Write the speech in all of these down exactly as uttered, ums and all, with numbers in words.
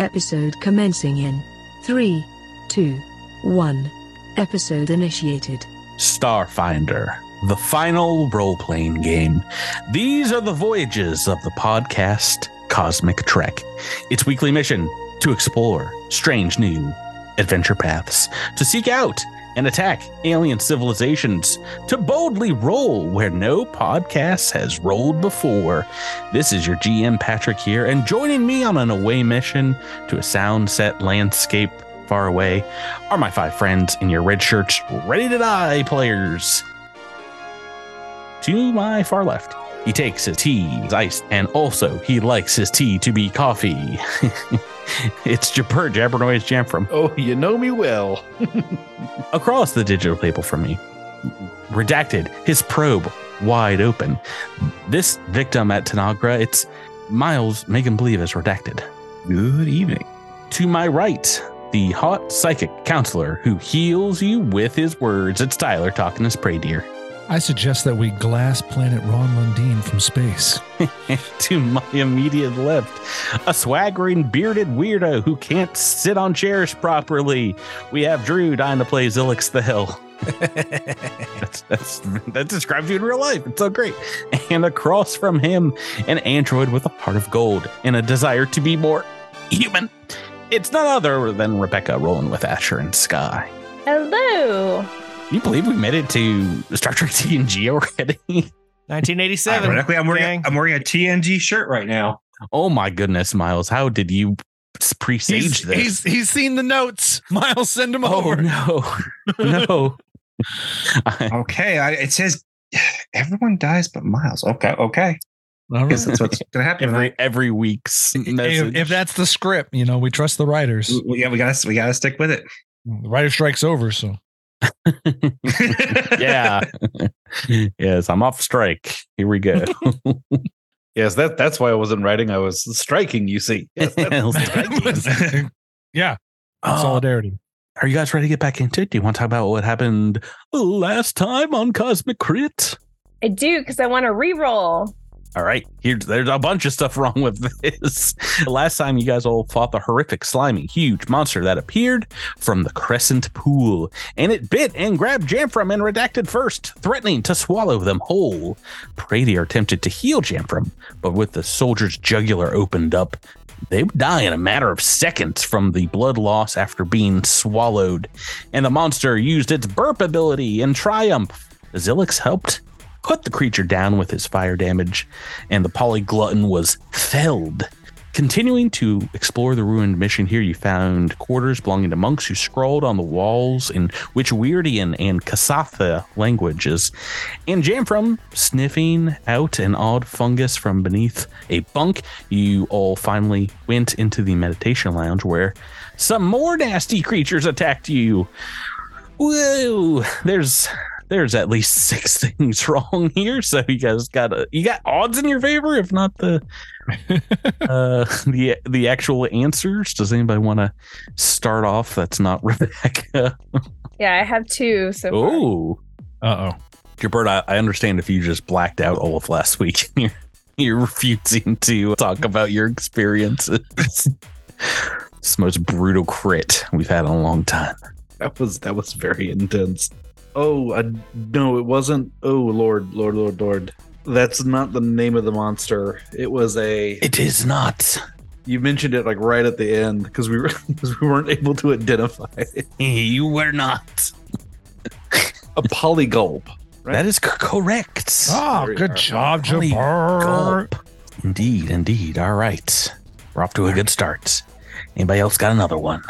Episode commencing in three, two, one. Episode initiated. Starfinder, the final role-playing game. These are the voyages of the podcast Cosmic Trek. Its weekly mission to explore strange new adventure paths, to seek out and attack alien civilizations, to boldly roll where no podcast has rolled before. This is your G M Patrick here, and joining me on an away mission to a sound set landscape far away are my five friends in your red shirts, ready to die players. To my far left, he takes his tea, his ice, and also he likes his tea to be coffee. It's Jabber, Jabbernoise Jamfram. Oh, you know me well. Across the digital table from me, Redacted, his probe wide open. This victim at Tanagra, it's Miles, make him believe is Redacted. Good evening. To my right, the hot psychic counselor who heals you with his words, it's Tyler talking as Praydeer. I suggest that we glass planet Ron Lundine from space. To my immediate left, a swaggering bearded weirdo who can't sit on chairs properly, we have Drew dying to play Zilix the Hill. that's, that's, that describes you in real life. It's so great. And across from him, an android with a heart of gold and a desire to be more human. It's none other than Rebecca rolling with Asher and Sky. Hello. You believe we made it to Star Trek T N G already? nineteen eighty-seven. Ironically, I'm wearing, I'm wearing a T N G shirt right now. Oh my goodness, Miles! How did you presage he's, this? He's he's seen the notes. Miles, send them oh, over. Oh no, no. Okay, I, it says everyone dies but Miles. Okay, okay. All right. That's what's gonna happen every, every week's message. If, if that's the script, you know, we trust the writers. Yeah, we got we got to stick with it. The writer strike's over, so. Yeah. Yes, I'm off strike. Here we go. Yes, that that's why I wasn't writing. I was striking, you see. Yes, striking. Yeah. Uh, Solidarity. Are you guys ready to get back into it? Do you want to talk about what happened last time on Cosmic Crit? I do, because I want to re-roll. All right, here, there's a bunch of stuff wrong with this. Last time, you guys all fought the horrific, slimy, huge monster that appeared from the Crescent Pool, and it bit and grabbed Jamfram and Redacted first, threatening to swallow them whole. Praydeer attempted to heal Jamfram, but with the soldier's jugular opened up, they would die in a matter of seconds from the blood loss after being swallowed, and the monster used its burp ability in triumph. Zilix helped put the creature down with his fire damage, and the polyglutton was felled. Continuing to explore the ruined mission here, you found quarters belonging to monks who scrawled on the walls in Witchwyrdian and Kasatha languages, and Jamfram sniffing out an odd fungus from beneath a bunk. You all finally went into the meditation lounge where some more nasty creatures attacked you. Whoa, there's... There's at least six things wrong here, so you guys got a, you got odds in your favor, if not the uh, the the actual answers. Does anybody want to start off? That's not Rebecca. Yeah, I have two. So oh, uh oh, Jabber, I, I understand if you just blacked out all of last week and you're you're refusing to talk about your experiences. It's the most brutal crit we've had in a long time. That was that was very intense. Oh, I, no, it wasn't. Oh, Lord, Lord, Lord, Lord. That's not the name of the monster. It was a... It is not. You mentioned it like right at the end because we, were, we weren't able to identify it. You were not. A polygulp. Right? That is c- correct. Oh, there good job, Jabber. Indeed, indeed. All right. We're off to a good start. Anybody else got another one?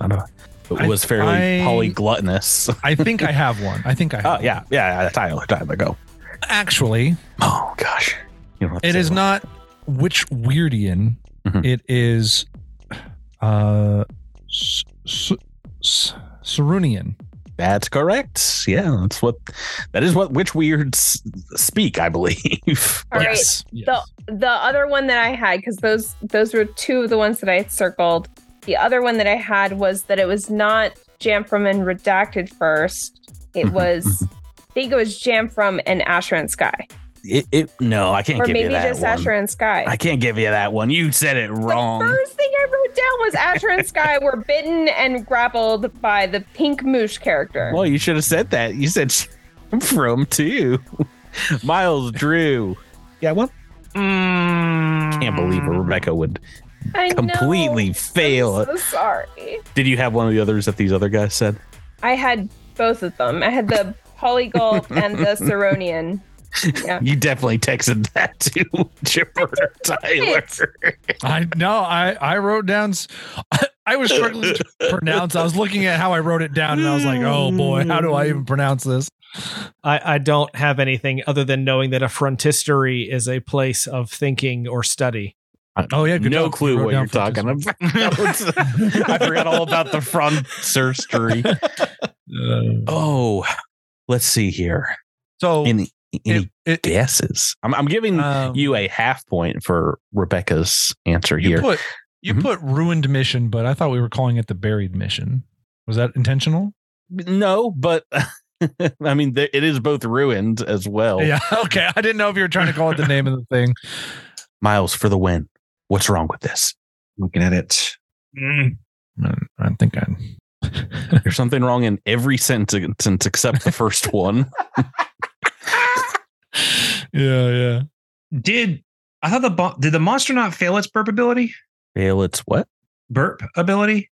Not a... It was fairly I, polygluttonous. I think I have one. I think I have. Oh, yeah. Yeah. Tyler, Tyler, go. Actually. Oh, gosh. It is not Witchwyrdian. Mm-hmm. It is uh, S- S- S- Sarunian. That's correct. Yeah. That's what, that is what Witchwyrds speak, I believe. All yes. Right. Yes. The, the other one that I had, because those, those were two of the ones that I had circled. The other one that I had was that it was not Jamfram and Redacted first. It was, I think it was Jamfram and Asher and Sky. It, it no, I can't or give you that one. Or maybe just Asher and Sky. I can't give you that one. You said it wrong. The first thing I took down was Asher and Sky were bitten and grappled by the pink moosh character. Well, you should have said that. You said from two. Miles, Drew. Yeah, well, mm. Can't believe Rebecca would I completely know. fail. I'm so sorry. Did you have one of the others that these other guys said? I had both of them. I had the Polygulp and the Ceronian. Yeah. You definitely texted that to Jabber Tyler. I know. I, I wrote down. I, I was struggling to pronounce. I was looking at how I wrote it down, and I was like, "Oh boy, how do I even pronounce this?" I, I don't have anything other than knowing that a frontistery is a place of thinking or study. Oh yeah, no job. clue what you're talking about. I forgot all about the frontistery. Uh, oh, let's see here. So. Any- Any it, it, guesses? I'm, I'm giving um, you a half point for Rebecca's answer you here. Put, you mm-hmm. put ruined mission, but I thought we were calling it the buried mission. Was that intentional? No, but I mean, th- it is both ruined as well. Yeah. Okay. I didn't know if you were trying to call it the name of the thing. Miles for the win. What's wrong with this? Looking at it. Mm. I, I think I'm. There's something wrong in every sentence except the first one. Yeah, yeah. Did I thought the bo- did the monster not fail its burp ability? Fail its what? Burp ability?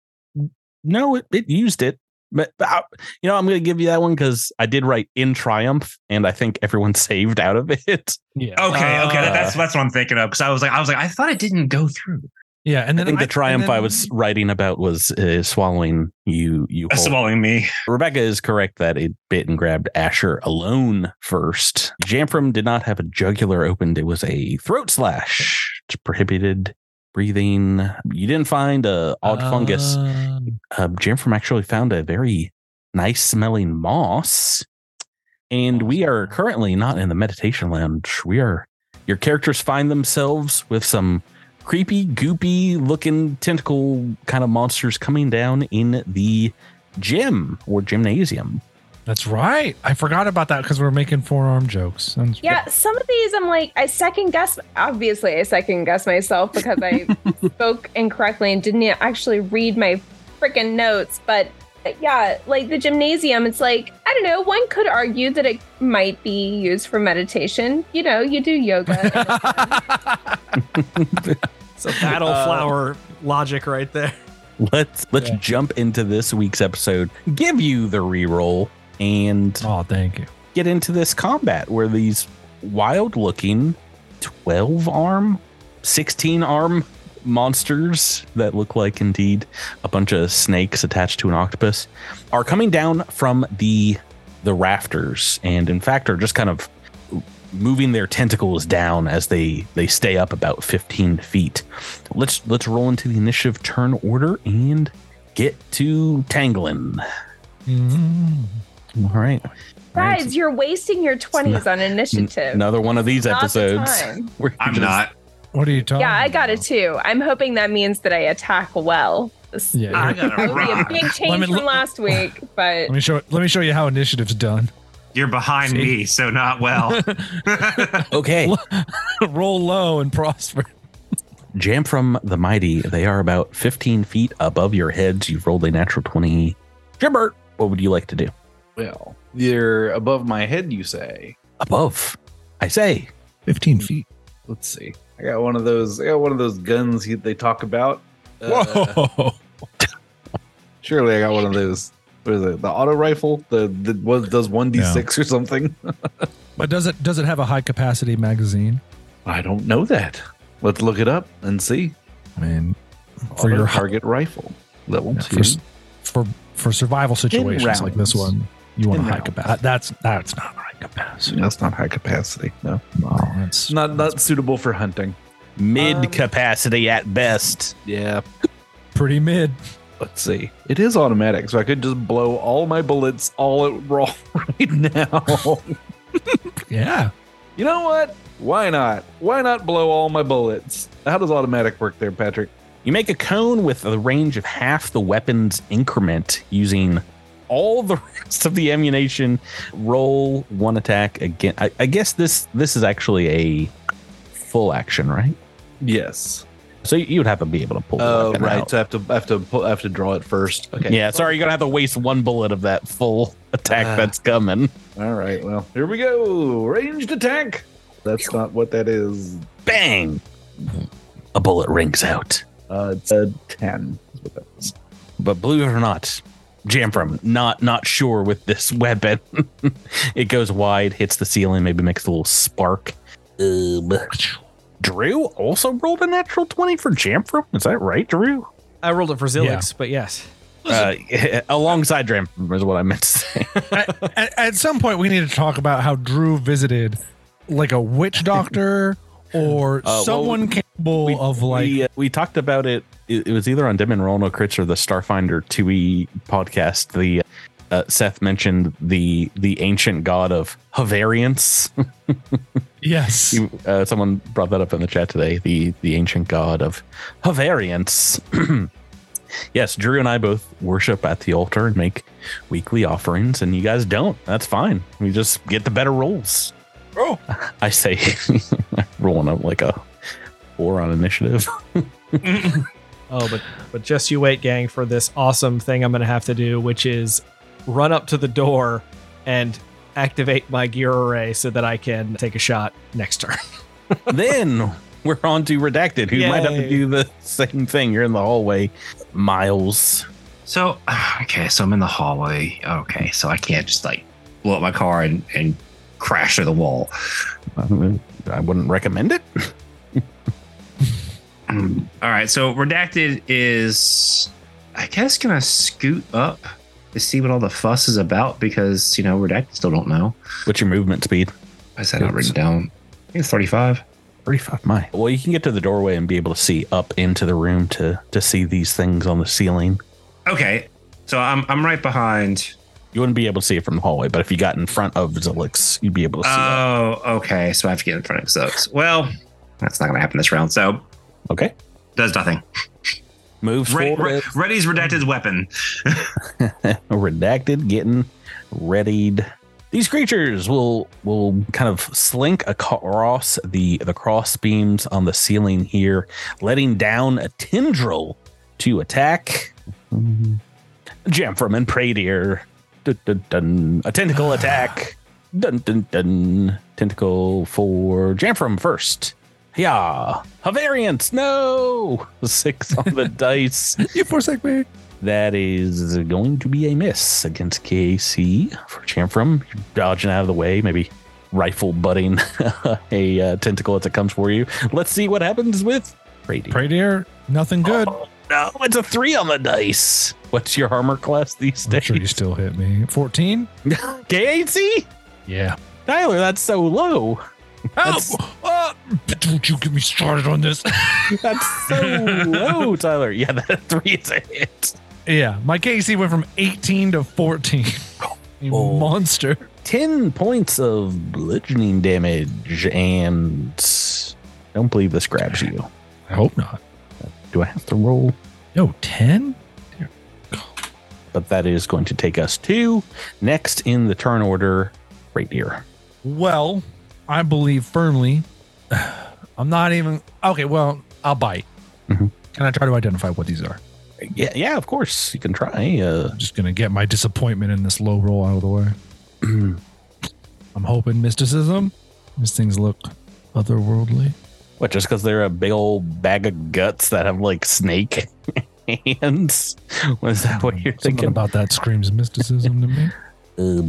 No, it, it used it. But, but I, you know, I'm going to give you that one because I did write in triumph, and I think everyone saved out of it. Yeah. Okay. Uh, okay. That, that's that's what I'm thinking of because I was like, I was like, I thought it didn't go through. Yeah, and then I think I, the triumph then, I was writing about was uh, swallowing you. You uh, swallowing me. Rebecca is correct that it bit and grabbed Asher alone first. Jamfram did not have a jugular opened; it was a throat slash. It's prohibited breathing. You didn't find a odd uh, fungus. Uh, Jamfram actually found a very nice smelling moss, and we are currently not in the meditation lounge. We are. Your characters find themselves with some. Creepy, goopy looking tentacle kind of monsters coming down in the gym or gymnasium. That's right. I forgot about that because we we're making forearm jokes. Sounds yeah, good. Some of these I'm like, I second guess. Obviously, I second guess myself because I spoke incorrectly and didn't actually read my freaking notes. But yeah, like the gymnasium, it's like, I don't know. One could argue that it might be used for meditation. You know, you do yoga. It's a battle uh, flower logic right there. Let's let's yeah. jump into this week's episode, give you the reroll, and oh, thank you. Get into this combat where these wild-looking twelve-arm, sixteen-arm monsters that look like, indeed, a bunch of snakes attached to an octopus are coming down from the the rafters and, in fact, are just kind of moving their tentacles down as they, they stay up about fifteen feet. Let's let's roll into the initiative turn order and get to tangling. Mm-hmm. All right. Guys, right. You're wasting your twenties on initiative. Another one of these not episodes. The I'm just, not. What are you talking about? Yeah, I got it too. I'm hoping that means that I attack well. This yeah, I got it. Be a big change me, from last week, but let me show let me show you how initiative's done. You're behind See? me, so not well. Okay. Roll low and prosper. Jamfram the Mighty, they are about fifteen feet above your heads. You've rolled a natural twenty. Jabber, what would you like to do? Well, you're above my head, you say? Above, I say. fifteen feet. Let's see. I got one of those I got one of those guns they talk about. Uh, Whoa. Surely I got one of those. What is it? The auto rifle? The the what does one d six no. or something? But does it does it have a high capacity magazine? I don't know that. Let's look it up and see. I mean, for auto your target h- rifle level yeah, two for, for for survival situations like this one, you want a high capacity. That's that's not high capacity. That's not high capacity. No, no, that's not that's not suitable for hunting. Mid um, capacity at best. Yeah, pretty mid. Let's see. It is automatic, so I could just blow all my bullets all at raw right now. Yeah. You know what? Why not? Why not blow all my bullets? How does automatic work there, Patrick? You make a cone with a range of half the weapon's increment using all the rest of the ammunition. Roll one attack again. I, I guess this this is actually a full action, right? Yes. So you'd have to be able to pull. Oh, uh, right. Out. So I have to, I have to, pull, I have to draw it first. Okay. Yeah. Sorry, you're gonna have to waste one bullet of that full attack uh, that's coming. All right. Well, here we go. Ranged attack. That's not what that is. Bang! A bullet rings out. Uh, it's a ten. But believe it or not, Jamfram, not not sure with this weapon. It goes wide, hits the ceiling, maybe makes a little spark. Um, Drew also rolled a natural twenty for Jamfram. Is that right, Drew? I rolled it for Zilix, yeah. But yes. Uh, alongside Jamfram is what I meant to say. at, at, at some point, we need to talk about how Drew visited like a witch doctor or uh, someone well, capable we, of like... We, uh, we talked about it. It was either on Dim and Roll No Crits or the Starfinder two E podcast. The uh, Seth mentioned the the ancient god of Havariance. Yes, he, uh, someone brought that up in the chat today. The the ancient god of Havariance. Yes, Drew and I both worship at the altar and make weekly offerings, and you guys don't. That's fine. We just get the better rolls. Oh, I say, rolling up like a four on initiative. Oh, but but just you wait, gang, for this awesome thing I'm going to have to do, which is run up to the door and activate my gear array so that I can take a shot next turn. Then we're on to Redacted, who Yay. Might have to do the same thing. You're in the hallway, Miles. So, okay, so I'm in the hallway. Okay, so I can't just, like, blow up my car and, and crash through the wall. I wouldn't recommend it. All right, so Redacted is, I guess, gonna scoot up to see what all the fuss is about because, you know, Redacted still don't know. What's your movement speed? Why is that not written down? I think it's thirty-five. thirty-five, my. Well, you can get to the doorway and be able to see up into the room to to see these things on the ceiling. Okay, so I'm I'm right behind. You wouldn't be able to see it from the hallway, but if you got in front of Zilix, you'd be able to see it. Oh, that. Okay, so I have to get in front of Zilix. Well, that's not gonna happen this round, so... Okay. Does nothing. Moves Re- forward. Re- readies Redacted's weapon. Redacted getting readied. These creatures will will kind of slink across the, the cross beams on the ceiling here, letting down a tendril to attack. Mm-hmm. Jamfram and Praydeer. Dun, dun, dun. A tentacle attack. Dun, dun, dun. Tentacle for Jamfram first. Yeah, Havariance, no! Six on the dice. You forsake me. That is going to be a miss against K A C for Jamfram. You're dodging out of the way, maybe rifle butting a uh, tentacle as it comes for you. Let's see what happens with Praydeer. Praydeer, nothing good. Oh, no, it's a three on the dice. What's your armor class these I'm days? Sure you still hit me. fourteen? K A C? Yeah. Tyler, that's so low. Oh, uh, don't you get me started on this. That's so low, Tyler. Yeah, that three is a hit. Yeah, my K C went from eighteen to fourteen. You oh. monster. ten points of bludgeoning damage, and I don't believe this grabs you. I hope not. Do I have to roll? No, ten? But that is going to take us to next in the turn order, right here. Well... I believe firmly. I'm not even okay. Well, I'll bite. Mm-hmm. Can I try to identify what these are? Yeah, yeah, of course you can try. Uh, I'm just gonna get my disappointment in this low roll out of the way. I'm hoping mysticism. These things look otherworldly. What? Just because they're a big old bag of guts that have like snake hands? Was that what you're Something thinking about? That screams mysticism to me. Uh,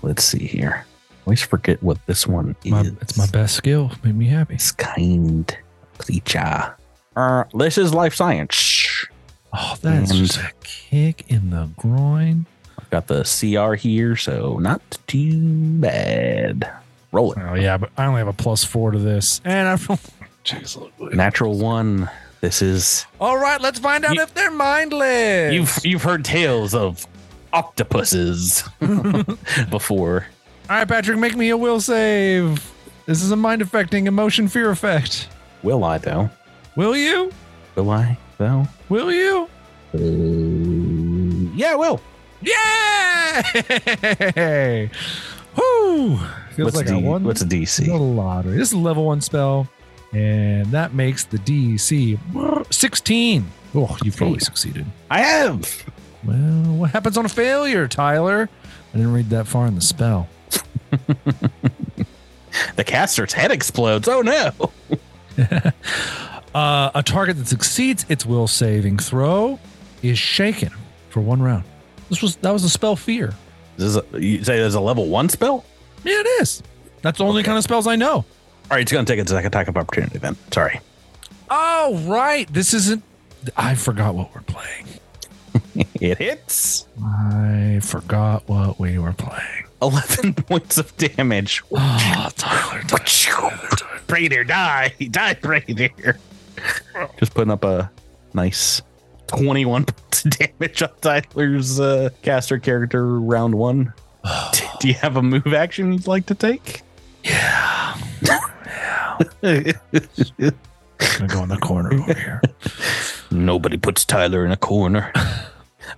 let's see here. Always forget what this one my, is. It's my best skill. Made me happy. It's kind creature. Uh, this is life science. Oh, that's just a kick in the groin. I've got the C R here, so not too bad. Roll it. Oh, yeah, but I only have a plus four to this. And I feel natural one. This is. All right, let's find out you, if they're mindless. You've, you've heard tales of octopuses before. All right, Patrick, make me a will save. This is a mind-affecting emotion fear effect. Will I, though? Will you? Will I, though? Will you? Uh, yeah, I will. Yay! Woo! Feels what's like D- I won. What's a D C? It's a lottery. This is a level one spell. And that makes the D C sixteen. Oh, you've probably succeeded. I have. Well, what happens on a failure, Tyler? I didn't read that far in the spell. The caster's head explodes. Oh, no. uh, a target that succeeds its will saving throw is shaken for one round. This was That was a spell fear. This is a, you say there's a level one spell? Yeah, it is. That's the only okay. kind of spells I know. All right, it's going to take a attack of opportunity then. Sorry. Oh, right. This isn't... I forgot what we're playing. It hits. I forgot what we were playing. eleven points of damage. Oh, Tyler, Tyler, Tyler, Tyler. Praydeer, die. Die, Praydeer. Just putting up a nice twenty-one points of damage on Tyler's uh, caster character round one. Do you have a move action you'd like to take? Yeah. yeah. I'm going to go in the corner over here. Nobody puts Tyler in a corner.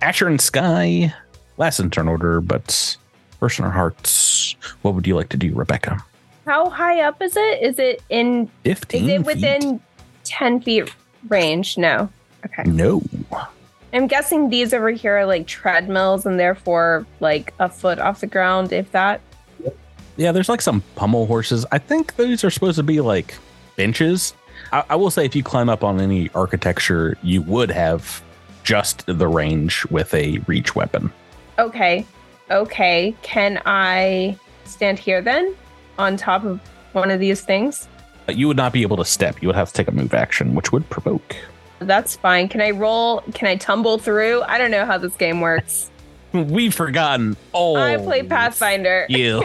Asher and Sky, last in turn order, but first in our hearts. What would you like to do, Rebecca? How high up is it? Is it in fifteen? Is it within feet? ten feet range? No. Okay. No. I'm guessing these over here are like treadmills and therefore like a foot off the ground, if that. Yeah, there's like some pommel horses. I think those are supposed to be like benches. I, I will say if you climb up on any architecture, you would have just the range with a reach weapon. Okay. Okay. Can I stand here then on top of one of these things? You would not be able to step. You would have to take a move action, which would provoke. That's fine. Can I roll? Can I tumble through? I don't know how this game works. We've forgotten. Oh, I played Pathfinder. You.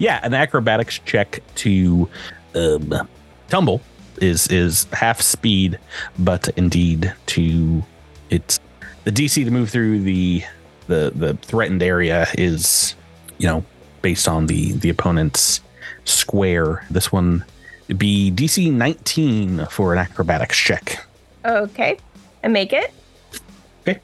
Yeah. An acrobatics check to um, tumble is is half speed, but indeed to it's the D C to move through the the the threatened area is, you know, based on the the opponent's square. This one would be D C nineteen for an acrobatics check. Okay, I make it. Okay.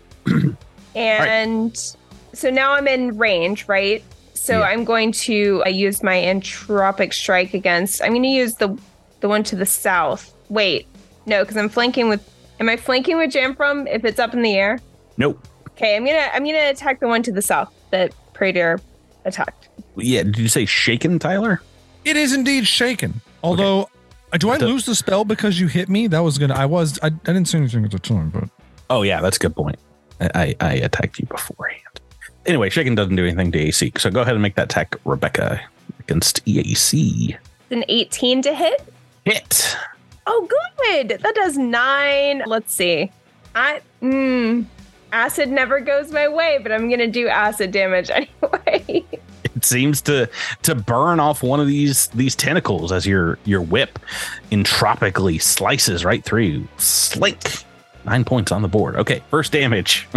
And right. So now I'm in range, right? So yeah. I'm going to uh, use my Entropic Strike against. I'm going to use the the one to the south. Wait, no, because I'm flanking with. Am I flanking with Jamfram if it's up in the air? Nope. Okay, I'm gonna I'm gonna attack the one to the south that Praydeer attacked. Yeah, did you say shaken, Tyler? It is indeed shaken. Although, okay. do I the, lose the spell because you hit me? That was gonna. I was. I, I didn't say anything at the time, but. Oh yeah, that's a good point. I, I, I attacked you beforehand. Anyway, shaken doesn't do anything to A C, so go ahead and make that attack, Rebecca, against E A C. An eighteen to hit. Hit. Oh, good. That does nine. Let's see. I. Mm, acid never goes my way, but I'm gonna do acid damage anyway. It seems to to burn off one of these these tentacles as your your whip entropically slices right through. Slink. Nine points on the board. Okay, first damage.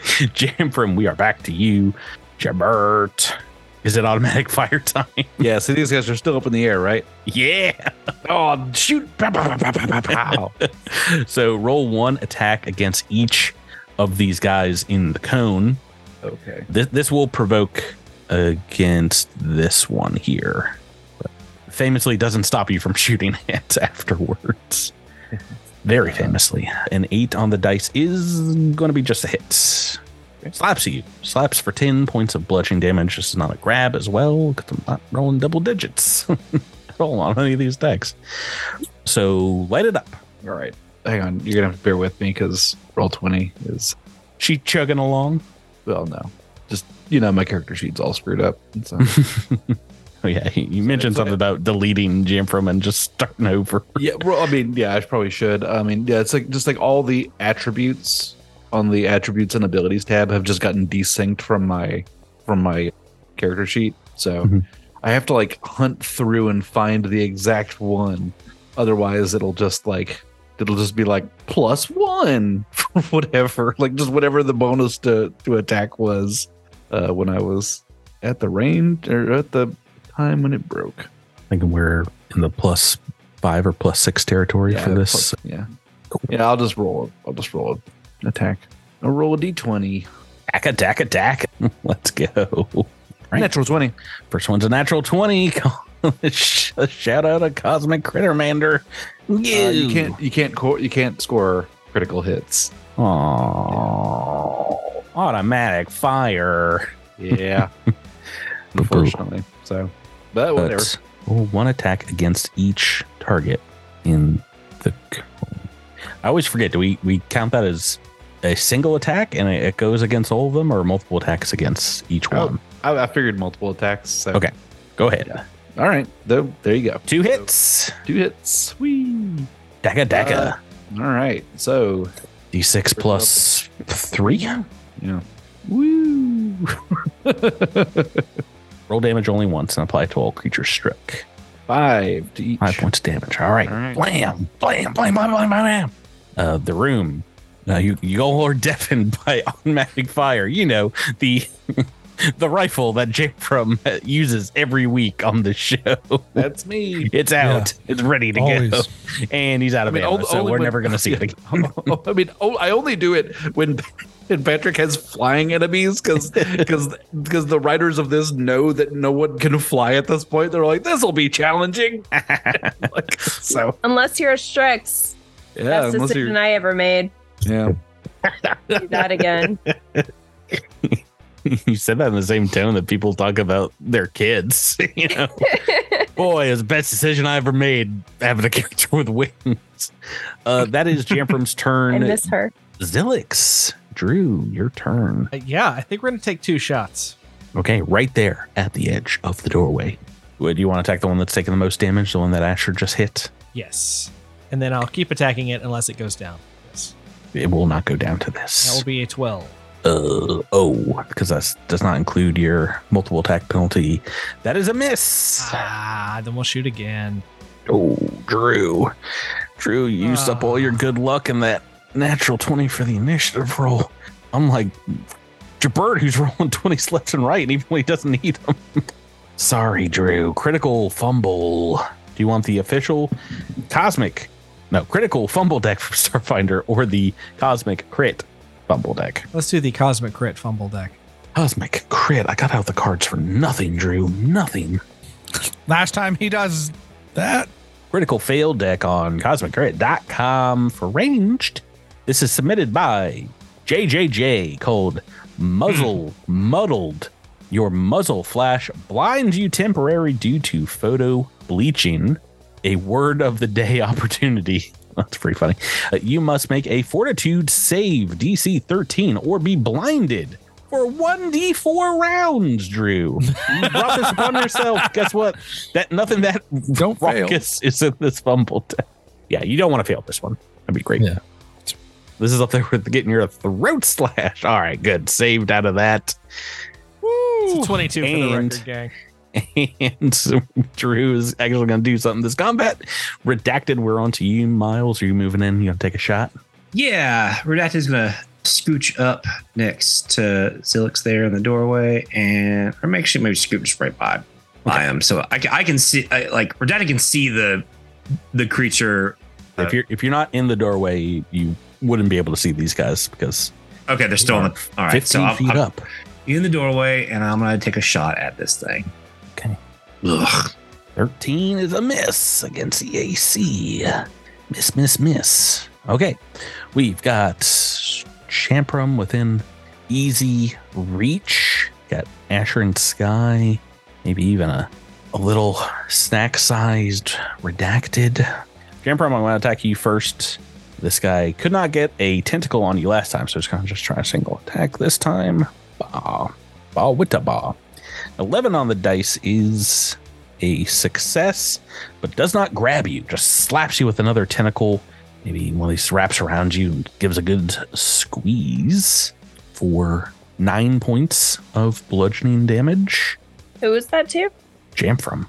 Jamfram, we are back to you. Jabbert. Is it automatic fire time? Yeah, so these guys are still up in the air, right? Yeah. Oh, shoot. So roll one attack against each of these guys in the cone. Okay. This, this will provoke against this one here. But famously doesn't stop you from shooting it afterwards. Very famously. An eight on the dice is going to be just a hit. Slaps you. Slaps for ten points of bludgeoning damage. This is not a grab as well, because I'm not rolling double digits at all on any of these decks. So light it up. All right. Hang on. You're going to have to bear with me because roll twenty is... She chugging along? Well, no. Just, you know, my character sheet's all screwed up. So. Oh, yeah. You mentioned something about deleting Jamfram and just starting over. Yeah, well, I mean, yeah, I probably should. I mean, yeah, it's like just like all the attributes on the attributes and abilities tab have just gotten desynced from my from my character sheet. So mm-hmm. I have to like hunt through and find the exact one. Otherwise, it'll just like it'll just be like plus one for whatever, like just whatever the bonus to, to attack was uh, when I was at the range or at the time when it broke. I think we're in the plus five or plus six territory yeah, for this. Plus, yeah. Cool. Yeah, I'll just roll. I'll just roll an attack. I'll roll a d twenty. Attack, attack, attack. Let's go. Right. Natural twenty. First one's a natural twenty. A shout out to Cosmic Crittermander. Yeah. Uh, you can't you can't co- you can't score critical hits. Oh, automatic fire. Yeah. Unfortunately. So but whatever. Well, one attack against each target in the I always forget, do we, we count that as a single attack and it goes against all of them, or multiple attacks against each oh, one? I, I figured multiple attacks. So. Okay. Go ahead. Yeah. All right. Though, there you go. Two hits. So, two hits. Whee. Daka daka. Uh, all right. So. D six plus three. Yeah. Woo. Roll damage only once and apply to all creatures struck. Five to each. Five points of damage. All right. All right. Blam. Blam. Blam. Blam. Blam. Blam. Uh, the room. Uh, you you all are deafened by automatic fire. You know, the the rifle that Jamfram uses every week on the show. That's me. It's out. Yeah. It's ready to Always. go. And he's out of I mean, ammo, so we're when, never going to see yeah, it again. I mean, I only do it when Patrick has flying enemies because because the writers of this know that no one can fly at this point. They're like, this will be challenging. Like, so unless you're a Strix. Yeah, best decision I ever made. Yeah. Do that again. You said that in the same tone that people talk about their kids. You know, boy, it was the best decision I ever made, having a character with wings. Uh, that is Jamfram's turn. I miss her. Zilix, Drew, your turn. Uh, yeah, I think we're going to take two shots. Okay, right there at the edge of the doorway. Would you want to attack the one that's taking the most damage, the one that Asher just hit? Yes. And then I'll keep attacking it unless it goes down. It will not go down to this. That will be a twelve. Uh, oh, because that does not include your multiple attack penalty. That is a miss. Ah, then we'll shoot again. Oh, Drew. Drew used uh, up all your good luck in that natural twenty for the initiative roll. I'm like Jabber, who's rolling twenties left and right, and even when he doesn't need them. Sorry, Drew. Critical fumble. Do you want the official Cosmic No, critical fumble deck from Starfinder or the Cosmic Crit fumble deck? Let's do the Cosmic Crit fumble deck. Cosmic Crit. I got out the cards for nothing, Drew. Nothing. Last time he does that. Critical fail deck on cosmic crit dot com for ranged. This is submitted by J J J called Muzzle Muddled. Your muzzle flash blinds you temporarily due to photo bleaching. A word of the day opportunity. That's pretty funny. Uh, you must make a fortitude save D C thirteen or be blinded for one d four rounds, Drew. You brought this upon yourself. Guess what? That nothing that don't ruckus fail. Is in this fumble. T- yeah, you don't want to fail this one. That'd be great. Yeah. This is up there with getting your throat slash. All right, good. Saved out of that. Woo! It's a twenty-two and, for the record, gang. And so Drew is actually going to do something this combat. Redacted, we're on to you, Miles. Are you moving in? You going to take a shot? Yeah. Redacted is going to scooch up next to Zilix there in the doorway, and or make sure maybe scooch right by okay. by him. So I, I can see, I, like, Redacted can see the the creature. Uh, if you're if you're not in the doorway, you wouldn't be able to see these guys because okay, they're still in the all right. fifteen so feet I'm, I'm up in the doorway, and I'm going to take a shot at this thing. Okay. Ugh. thirteen is a miss against the A C. Miss, miss, miss. Okay. We've got Jamfram within easy reach. Got Asher and Sky. Maybe even a, a little snack-sized Redacted. Jamfram, I'm going to attack you first. This guy could not get a tentacle on you last time, so he's going to just try a single attack this time. Bah. Bah with the bah. eleven on the dice is a success, but does not grab you. Just slaps you with another tentacle. Maybe one of these wraps around you and gives a good squeeze for nine points of bludgeoning damage. Who is that to? Jamfram.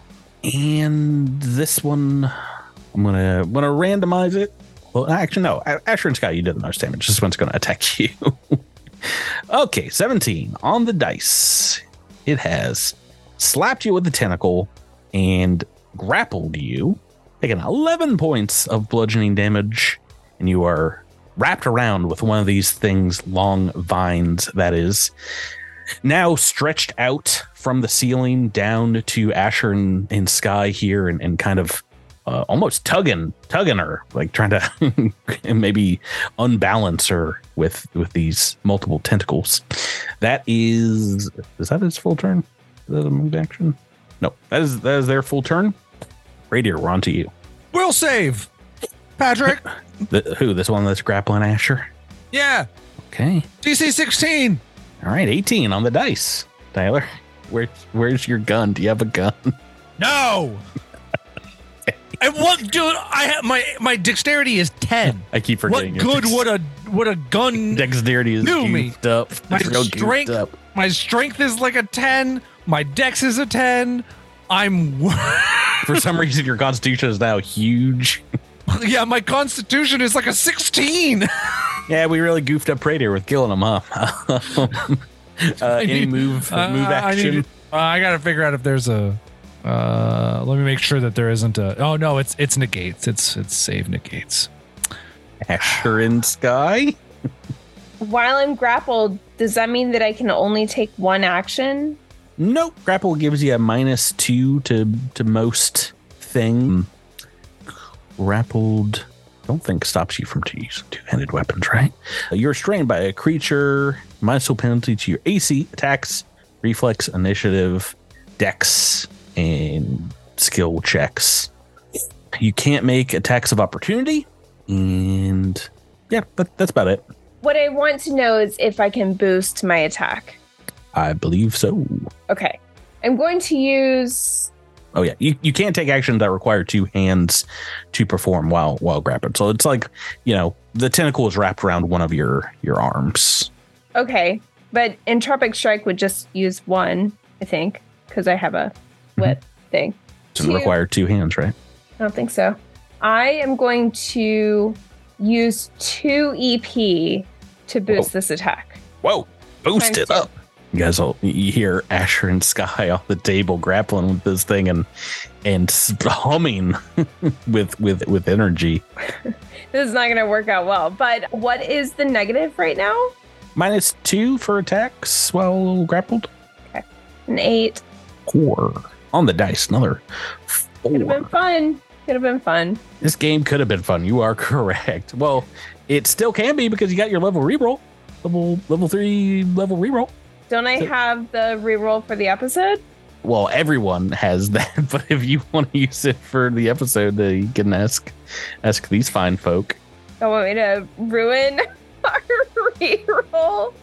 And this one, I'm going to I'm gonna randomize it. Well, actually, no. Asher and Sky, you did the most damage. This one's going to attack you. Okay, seventeen on the dice. It has slapped you with a tentacle and grappled you, taking eleven points of bludgeoning damage, and you are wrapped around with one of these things, long vines, that is. now stretched out from the ceiling down to Asher and, and Sky here, and, and kind of uh, almost tugging, tugging her, like trying to maybe unbalance her with with these multiple tentacles. That is, is that his full turn? Is that a move action? No, that is that is their full turn. Praydeer, we're on to you. We'll save, Patrick. the, who? This one that's grappling Asher? Yeah. Okay. D C sixteen. All right, eighteen on the dice. Tyler, where, where's your gun? Do you have a gun? No. I what, dude? I have my my dexterity is ten. I keep forgetting. What good dex- would a would a gun? Dexterity is do me. Up. My strength. Up. My strength is like a ten. My dex is a ten. I'm. For some reason, your constitution is now huge. Yeah, my constitution is like a sixteen. Yeah, we really goofed up Praydeer with killing him, huh? uh, any need, move, uh, move action? I, need, uh, I gotta figure out if there's a. Uh, let me make sure that there isn't a. Oh no, it's it's negates. It's it's save negates. Asher and Sky. While I'm grappled, does that mean that I can only take one action? Nope. Grapple gives you a minus two to to most thing. Grappled. Don't think stops you from using two-handed weapons, right? Uh, you're restrained by a creature. Minus two penalty to your A C, attacks, reflex, initiative, dex, and skill checks. You can't make attacks of opportunity. And yeah, but that's about it. What I want to know is if I can boost my attack. I believe so. Okay. I'm going to use... Oh, yeah. You you can't take actions that require two hands to perform while while grappling. So it's like, you know, the tentacle is wrapped around one of your, your arms. Okay. But Entropic Strike would just use one, I think, because I have a whip mm-hmm. thing. Doesn't two. require two hands, right? I don't think so. I am going to use two E P to boost Whoa. this attack. Whoa. Boost it up. You guys will you hear Asher and Sky off the table grappling with this thing and and humming with with with energy. This is not going to work out well. But what is the negative right now? Minus two for attacks while grappled. Okay, an eight. Four on the dice. Another four. Could have been fun. Could have been fun. This game could have been fun. You are correct. Well, it still can be because you got your level reroll, level level three level reroll. Don't I have the reroll for the episode? Well, everyone has that, but if you want to use it for the episode, uh, you can ask ask these fine folk. Don't want me to ruin our reroll?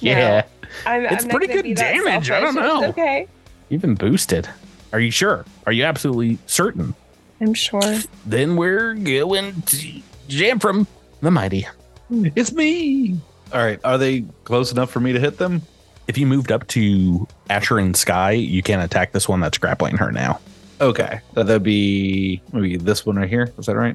Yeah. No, I'm, it's I'm pretty good damage. Selfish. I don't know. It's okay. You've been boosted. Are you sure? Are you absolutely certain? I'm sure. Then we're going to Jamfram the Mighty. Mm. It's me. All right. Are they close enough for me to hit them? If you moved up to Asher and Sky, you can't attack this one that's grappling her now. Okay. That'd be maybe this one right here. Is that right?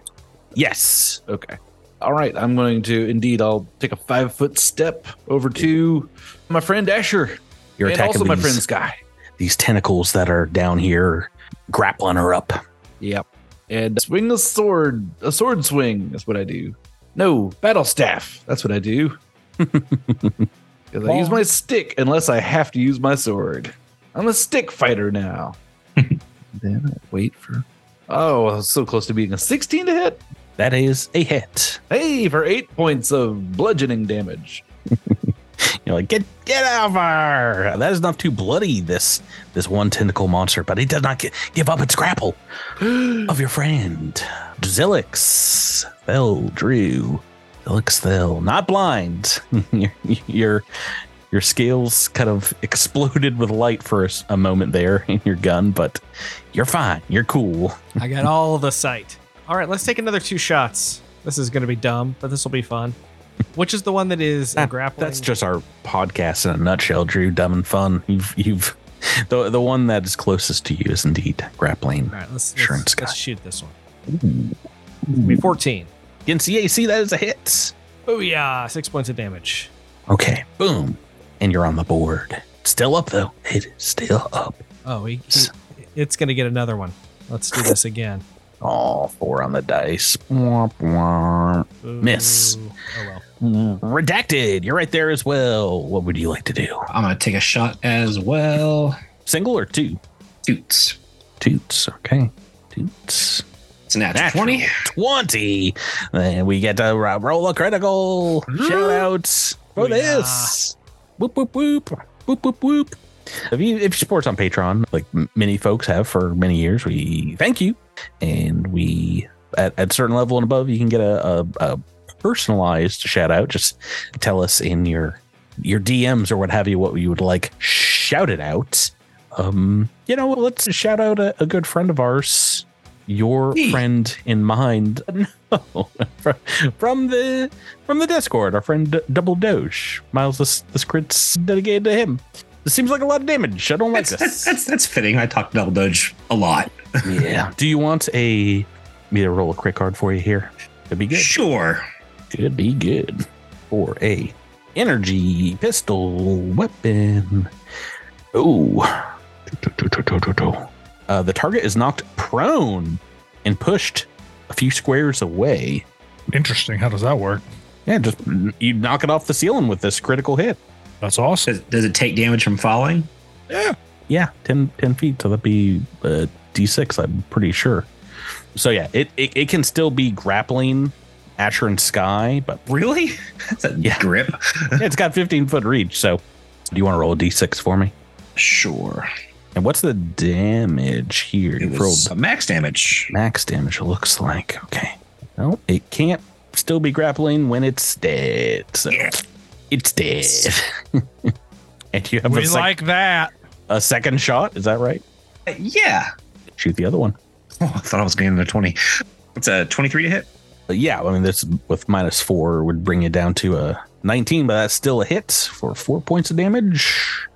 Yes. Okay. All right. I'm going to indeed. I'll take a five foot step over to my friend Asher. You're and also these, my friend Sky. These tentacles that are down here grappling her up. Yep. And swing the sword. A sword swing. That's what I do. No, battle staff. That's what I do. Because I use my stick unless I have to use my sword. I'm a stick fighter now. Then I wait for. Oh, I was so close to being a sixteen to hit. That is a hit. Hey, for eight points of bludgeoning damage. You're like, get get over. That is not too bloody. This this one tentacle monster, but it does not get, give up its grapple of your friend Zilix. Fell Drew. Looks still not blind. your, your your scales kind of exploded with light for a, a moment there in your gun, but you're fine. You're cool. I got all the sight. All right, let's take another two shots. This is going to be dumb, but this will be fun. Which is the one that is that, grappling? That's just our podcast in a nutshell, Drew. Dumb and fun. You've you've the the one that is closest to you is indeed grappling. All right, let's let's, let's shoot this one. It'll be fourteen. Against the A C, that is a hit. Oh yeah, six points of damage. Okay, boom, and you're on the board. Still up though. It is still up. Oh, he, he, it's gonna get another one. Let's do this again. Oh, four on the dice. Miss. Oh well. No. Redacted, you're right there as well. What would you like to do? I'm going to take a shot as well. Single or two? Toots. Toots, okay. Toots. It's an natural twenty. twenty. And we get to roll a critical. Mm. Shout outs for yeah. this. Boop, boop, boop. Boop, boop, boop. If you, if you support us on Patreon, like many folks have for many years, we thank you. And we, at, at a certain level and above, you can get a, a, a personalized shout out. Just tell us in your your D Ms or what have you what you would like shouted out. Um, you know, let's shout out a, a good friend of ours. Your Gee. friend in mind, no, from the from the Discord, our friend Double Doge. Miles, this this crit's dedicated to him. This seems like a lot of damage. I don't like that's, this. That's, that's that's fitting. I talk Double Doge a lot. Yeah. Do you want a me to roll a crit card for you here? Could be good. Sure. Could be good for a energy pistol weapon. Oh. Uh, the target is knocked prone and pushed a few squares away. Interesting. How does that work? Yeah, just you knock it off the ceiling with this critical hit. That's awesome. Does, does it take damage from falling? Yeah. Yeah, ten, ten feet. So that'd be uh, D six, I'm pretty sure. So yeah, it, it, it can still be grappling Asher and Sky, but really? That's a yeah. grip. Yeah, it's got fifteen foot reach. So do you want to roll a D six for me? Sure. And what's the damage here? It was max damage. Max damage, it looks like. Okay. Well, it can't still be grappling when it's dead. So yeah. It's dead. And you have we a sec- like that. A second shot, is that right? Uh, yeah. Shoot the other one. Oh, I thought I was getting another twenty. It's a twenty-three to hit. Uh, yeah, I mean, this with minus four would bring you down to a nineteen, but that's still a hit for four points of damage.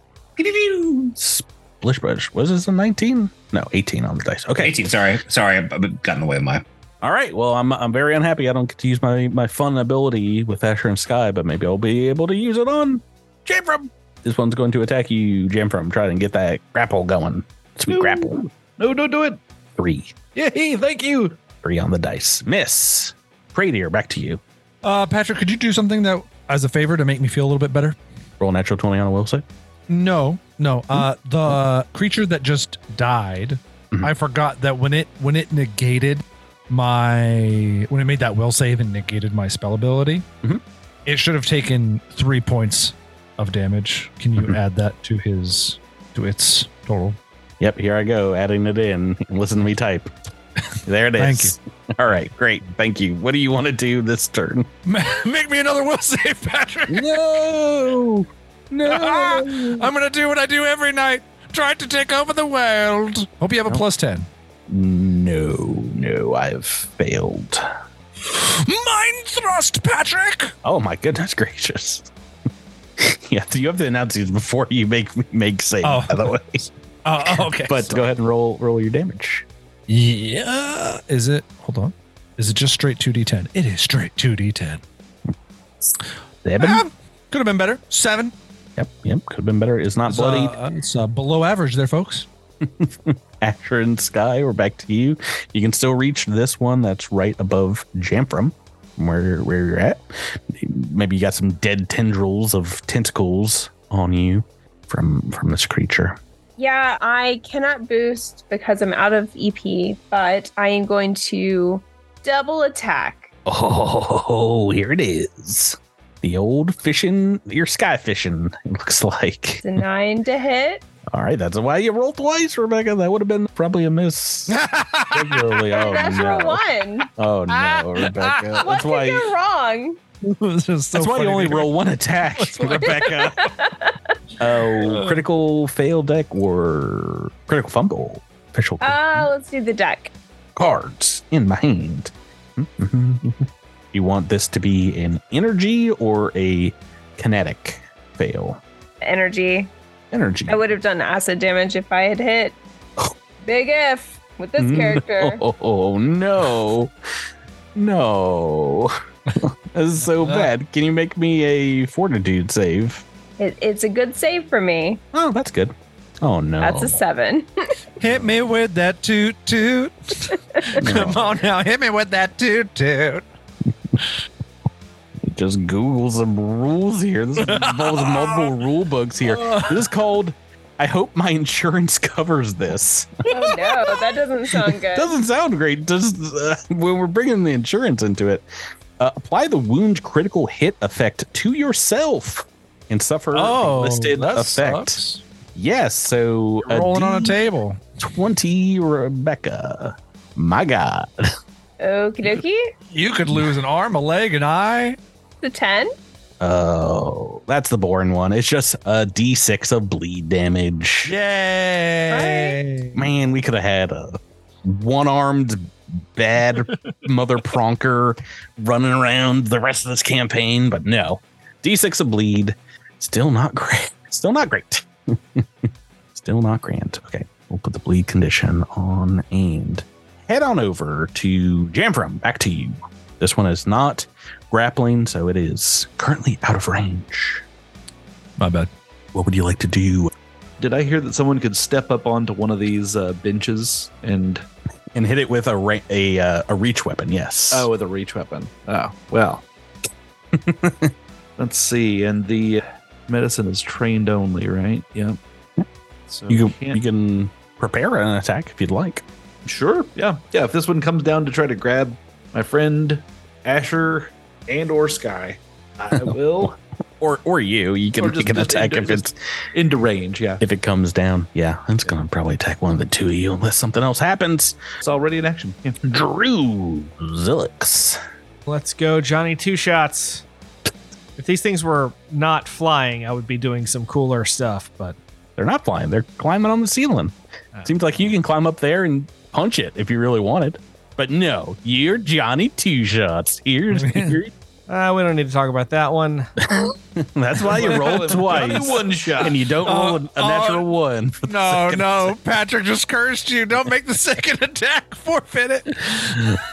Blish brush. Was this a nineteen? No, eighteen on the dice. Okay. eighteen. Sorry. Sorry. I've gotten away with my. All right. Well, I'm I'm very unhappy. I don't get to use my, my fun ability with Asher and Sky, but maybe I'll be able to use it on Jamfram. This one's going to attack you, Jamfram. Try and get that grapple going. Sweet no. grapple. No, don't do it. Three. Yay. Thank you. Three on the dice. Miss. Praydeer, back to you. Uh, Patrick, could you do something that as a favor to make me feel a little bit better? Roll a natural twenty on a will save. No, no. Uh, the creature that just died, mm-hmm. I forgot that when it when it negated my when it made that will save and negated my spell ability, mm-hmm. it should have taken three points of damage. Can you mm-hmm. add that to his to its total? Yep, here I go, adding it in. Listen to me type. There it is. Thank you. All right, great. Thank you. What do you want to do this turn? Make me another will save, Patrick. No. No, I'm going to do what I do every night. Try to take over the world. Hope you have a no. plus ten. No, no, I've failed. Mind thrust, Patrick. Oh, my goodness gracious. Yeah, you have to announce these before you make make save, oh. by the way. Oh, oh okay. But sorry. Go ahead and roll roll your damage. Yeah. Is it? Hold on. Is it just straight two d ten? It is straight two d ten. Seven. Um, could have been better. Seven. Yep, yep, could have been better. It's not it's, bloody. Uh, it's uh, below average there, folks. Asher and Sky, we're back to you. You can still reach this one that's right above Jamfram, where, where you're at. Maybe you got some dead tendrils of tentacles on you from, from this creature. Yeah, I cannot boost because I'm out of E P, but I am going to double attack. Oh, here it is. The old fishing, your sky fishing, it looks like. It's a nine to hit. All right, that's why you rolled twice, Rebecca. That would have been probably a miss. Regularly. Oh, that's no. For one. Oh, no, Rebecca. What could go wrong? So that's why you only roll me. One attack, Rebecca. Oh, critical fail deck or critical fumble. Official. Oh, uh, let's do the deck. Cards in my hand. You want this to be an energy or a kinetic fail? Energy. Energy. I would have done acid damage if I had hit. Oh. Big F with this no. character. Oh, no. No. That's so bad. Can you make me a fortitude save? It, it's a good save for me. Oh, that's good. Oh, no. That's a seven. Hit me with that toot toot. No. Come on now. Hit me with that toot toot. just Google some rules here. This involves multiple rule books here. This is called I hope my insurance covers this. Oh no, that doesn't sound good. Doesn't sound great. Just uh, when we're bringing the insurance into it, uh, apply the wound critical hit effect to yourself and suffer oh, a listed that effect. Sucks. Yes, so you're rolling a on a table. twenty, Rebecca. My God. Okie dokie. You could lose an arm, a leg, an eye. The ten. Oh, that's the boring one. It's just a d six of bleed damage. Yay! Right. Man, we could have had a one-armed bad mother pronker running around the rest of this campaign, but no. d six of bleed. Still not great. Still not great. Still not grand. Okay, we'll put the bleed condition on and head on over to Jamfram. Back to you. This one is not grappling, so it is currently out of range. My bad. What would you like to do? Did I hear that someone could step up onto one of these uh, benches and and hit it with a ra- a uh, a reach weapon? Yes. Oh, with a reach weapon. Oh, well. Let's see. And the medicine is trained only, right? Yep. So you can, you can prepare an attack if you'd like. Sure. Yeah. Yeah. If this one comes down to try to grab my friend Asher and or Sky, I will. or or you. You can, just, you can attack into, if it's into range, yeah. If it comes down. Yeah. It's yeah. going to probably attack one of the two of you unless something else happens. It's already in action. Yeah. Drew Zilix. Let's go, Johnny Two Shots. If these things were not flying, I would be doing some cooler stuff, but they're not flying. They're climbing on the ceiling. Oh. Seems like you can climb up there and punch it if you really wanted. But no, you're Johnny Two Shots. Here's here. Uh, we don't need to talk about that one. That's why you roll twice, one shot, and you don't uh, roll a natural uh, one. No, no, attack. Patrick just cursed you. Don't make the second attack. Forfeit it.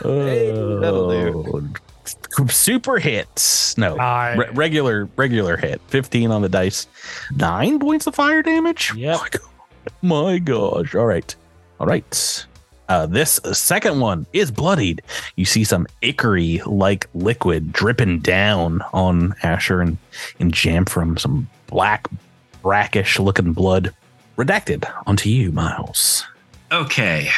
Oh, hey, that'll do. Super hits. No, right. re- regular, regular hit. fifteen on the dice. Nine points of fire damage. Yep. My gosh. All right. All right. Uh, this second one is bloodied. You see some ichor-like liquid dripping down on Asher and, and Jamfram. Some black, brackish-looking blood. Redacted, onto you, Miles. Okay.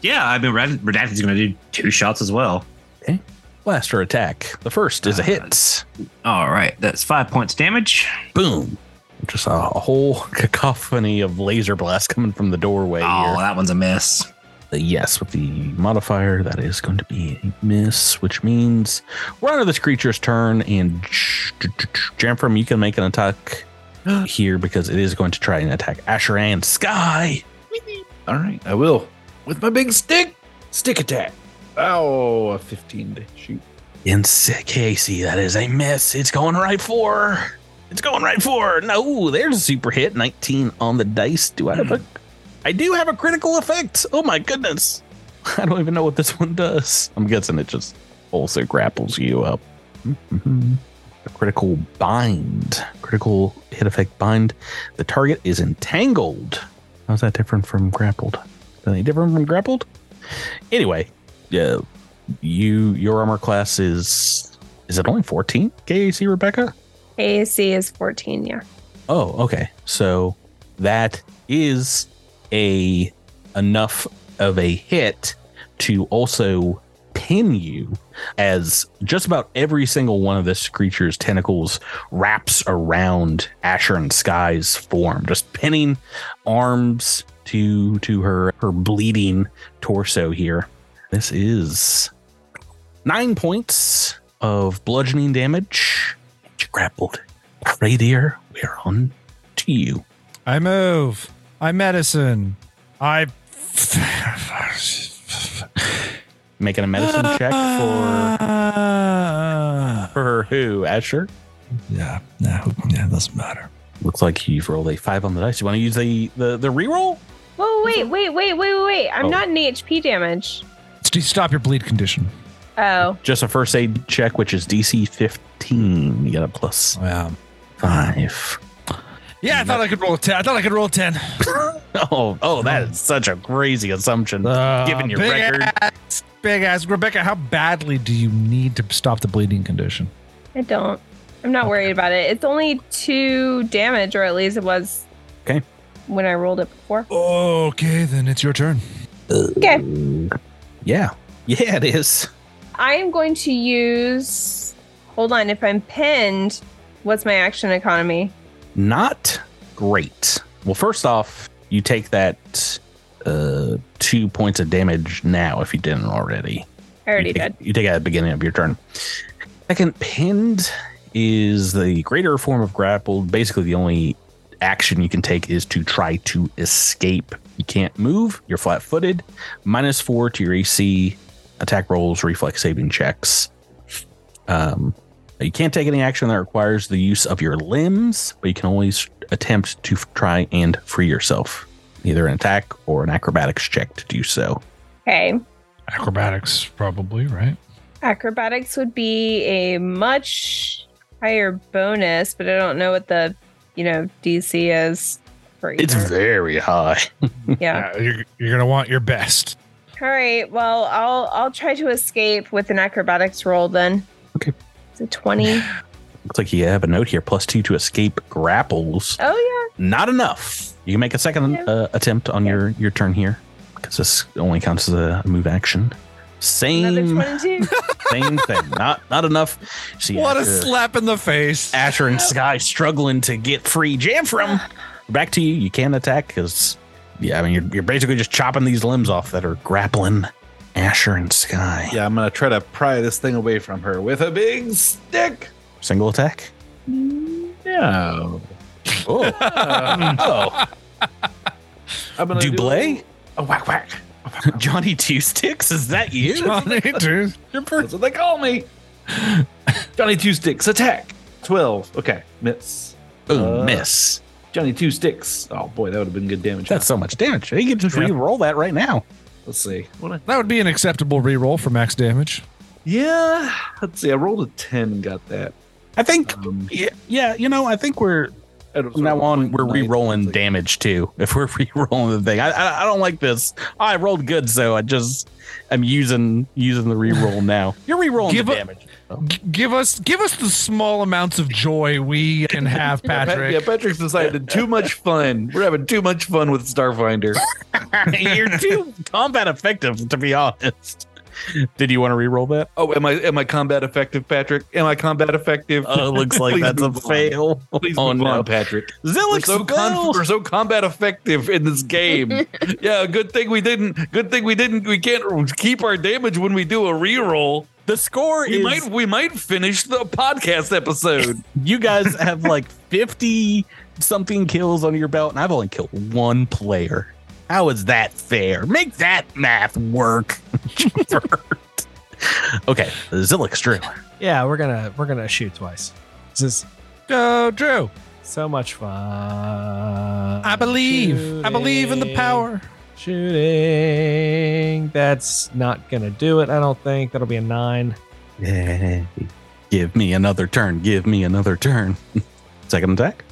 Yeah, I mean, Redacted's going to do two shots as well. Okay. Blaster attack. The first is uh, a hit. All right. That's five points damage. Boom. Just a, a whole cacophony of laser blasts coming from the doorway. Oh, here. That one's a miss. Yes, with the modifier, that is going to be a miss, which means we're out of this creature's turn, and Jamfram, you can make an attack here because it is going to try and attack Asher and Sky. All right, I will. With my big stick, stick attack. Oh, a fifteen to shoot. In Casey, that is a miss. It's going right for. It's going right for. No, there's a super hit. nineteen on the dice. Do I have a... I do have a critical effect. Oh my goodness. I don't even know what this one does. I'm guessing it just also grapples you up. Mm-hmm. A critical bind. Critical hit effect bind. The target is entangled. How's that different from grappled? Is that different from grappled? Anyway, yeah, you your armor class is is it only fourteen? K A C, Rebecca? K A C is fourteen, yeah. Oh, okay. So that is a enough of a hit to also pin you as just about every single one of this creature's tentacles wraps around Asher and Sky's form, just pinning arms to to her her bleeding torso here. This is nine points of bludgeoning damage. You're grappled. Praydeer, we're on to you. I move. I medicine. I making a medicine check for for who? Asher? Yeah, no, yeah, it doesn't matter. Looks like you've rolled a five on the dice. You want to use the the, the reroll? Whoa, wait, wait, wait, wait, wait! I'm oh. not in H P damage. Stop your bleed condition. Oh, just a first aid check, which is D C fifteen. You got a plus wow. five. Yeah, I thought I could roll a ten. I thought I could roll a ten. oh, oh, that is such a crazy assumption, uh, given your big record. Ass, big ass. Rebecca, how badly do you need to stop the bleeding condition? I don't. I'm not okay. worried about it. It's only two damage, or at least it was okay when I rolled it before. Okay, then it's your turn. Okay. Yeah. Yeah, it is. I am going to use... Hold on. If I'm pinned, what's my action economy? Not great. Well, first off, you take that uh, two points of damage now if you didn't already. I already you take, did. You take it at the beginning of your turn. Second, pinned is the greater form of grappled. Basically, the only action you can take is to try to escape. You can't move. You're flat-footed. Minus four to your A C, attack rolls, reflex saving checks. Um, you can't take any action that requires the use of your limbs, but you can always attempt to f- try and free yourself. Either an attack or an acrobatics check to do so. Okay. Acrobatics, probably, right? Acrobatics would be a much higher bonus, but I don't know what the, you know, D C is for either. It's very high. Yeah. yeah you're you're going to want your best. All right. Well, I'll I'll try to escape with an acrobatics roll then. Okay. It's a twenty. Looks like you have a note here. Plus two to escape grapples. Oh, yeah. Not enough. You can make a second yeah. uh, attempt on yeah. your, your turn here because this only counts as a move action. Same. Same thing. Not not enough. See, what Asher, a slap in the face. Asher and Sky struggling to get free. Jamfram, back to you. You can attack because... Yeah, I mean, you're, you're basically just chopping these limbs off that are grappling Asher and Sky. Yeah, I'm going to try to pry this thing away from her with a big stick. Single attack? No. Oh. oh. I'm gonna Dublé? Do a whack, whack. Johnny Two Sticks? Is that you? Johnny Two Sticks. That's what they call me. Johnny Two Sticks, attack. twelve. Okay, miss. Boom, uh, miss. Johnny Two Sticks. Oh boy, that would have been good damage. That's huh? so much damage. You could just yeah. re-roll that right now. Let's see. I- that would be an acceptable re-roll for max damage. Yeah. Let's see. I rolled a ten, got that. I think. Um, yeah, yeah. You know, I think we're from now on. We're re-rolling like, damage too. If we're re-rolling the thing, I, I I don't like this. I rolled good, so I just I'm using using the re-roll now. You're re-rolling give the a- damage. Oh. Give us give us the small amounts of joy we can have, Patrick. Yeah, Patrick's decided too much fun. We're having too much fun with Starfinder. You're too combat effective, to be honest. Did you want to re-roll that? Oh, am I am I combat effective, Patrick? Am I combat effective? Oh, uh, looks like that's a fail. Please oh, move no. on, Patrick. Zilix, we're so, com- we're so combat effective in this game. yeah, good thing we didn't. Good thing we didn't. We can't keep our damage when we do a re-roll. The score we is... Might, we might finish the podcast episode. You guys have like fifty-something kills on your belt, and I've only killed one player. How is that fair? Make that math work. Okay, Zilix, Drew. Yeah, we're gonna we're gonna shoot twice. This is go, Drew. So much fun. I believe. Shooting. I believe in the power. Shooting. That's not gonna do it, I don't think. That'll be a nine. Yeah. Give me another turn. Give me another turn. Second attack.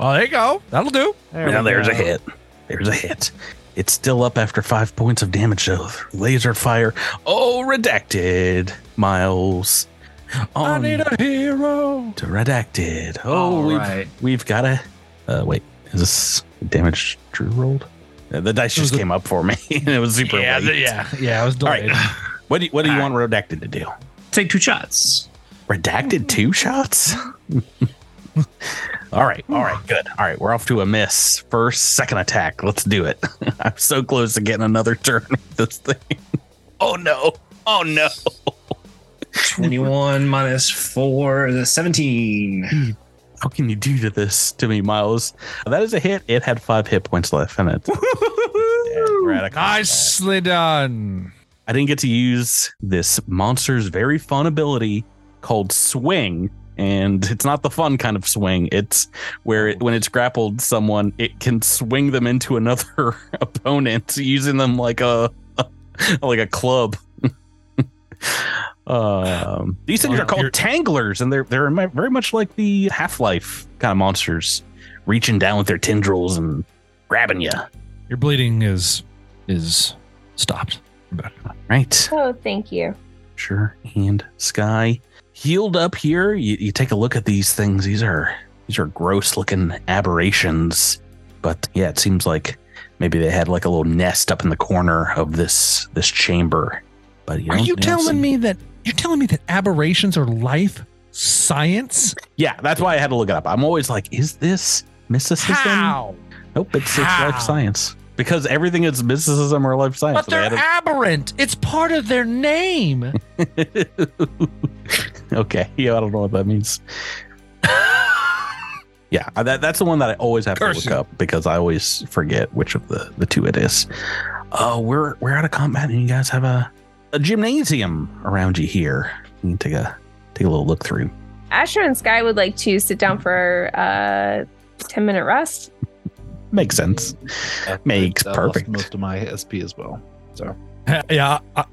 Oh, there you go. That'll do. There now there's go. a hit. There's a hit. It's still up after five points of damage, though. Laser fire. Oh, redacted. Miles. On I need a hero. To redacted. Oh, we've, right. we've got a... Uh, wait, is this damage Drew rolled? The dice just came up for me, and it was super yeah, late. Yeah, yeah, I was delayed. All right. What do you, what do you uh, want Redacted to do? Take two shots. Redacted two shots? all right, all right, good. All right, we're off to a miss. First, second attack. Let's do it. I'm so close to getting another turn with this thing. Oh, no. Oh, no. twenty-one minus four, the seventeen. How can you do to this to me, Miles? That is a hit. It had five hit points left in it. Yeah, nicely done. I didn't get to use this monster's very fun ability called swing. And it's not the fun kind of swing. It's where it, when it's grappled someone, it can swing them into another opponent using them like a, a like a club. Um, these things are called You're, tanglers, and they're they're very much like the Half-Life kind of monsters, reaching down with their tendrils and grabbing you. Your bleeding is is stopped. Right. Oh, thank you. Sure. And Sky, healed up here, you, you take a look at these things. These are these are gross looking aberrations. But yeah, it seems like maybe they had like a little nest up in the corner of this this chamber. But you are you telling me that you're telling me that aberrations are life science? Yeah, that's why I had to look it up. I'm always like, is this mysticism? How? Nope, it's, it's life science. Because everything is mysticism or life science. But they're they a- aberrant. It's part of their name. Okay. Yeah, I don't know what that means. Yeah, that, that's the one that I always have Curse to look you. up because I always forget which of the, the two it is. Uh, we're we're out of combat, and you guys have a, a gymnasium around you here. You can take a, take a little look through. Asher and Sky would like to sit down for a ten-minute rest. Makes sense. That Makes that perfect. Most of my S P as well. So yeah, I,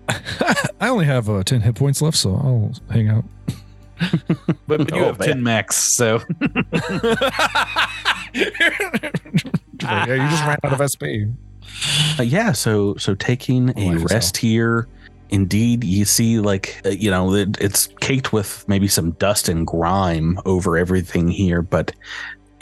I only have uh, ten hit points left, so I'll hang out. But, but you oh, have man. ten max, so yeah, you just ran out of S P. Uh, yeah, so so taking oh, a rest so. here. Indeed, you see, like, you know, it, it's caked with maybe some dust and grime over everything here, but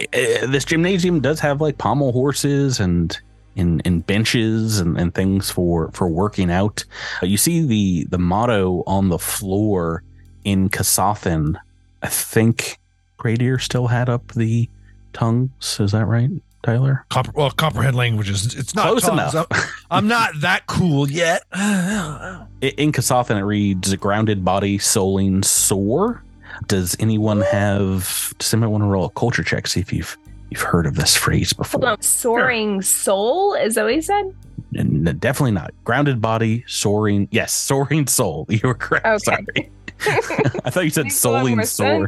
Uh, this gymnasium does have like pommel horses and and, and benches and, and things for, for working out. Uh, you see the, the motto on the floor in Kasoffin. I think Praydeer still had up the tongues. Is that right, Tyler? Compre- well, comprehend languages. It's not close tongues. enough. I'm, I'm not that cool yet. In Kasoffin, it reads grounded body, souling, soar. Does anyone have? Does anyone want to roll a culture check? See if you've you've heard of this phrase before. Hold on, soaring soul is that what you said? No, definitely not. Grounded body, soaring. Yes, soaring soul. You were correct. Okay. Sorry, I thought you said soaring soul.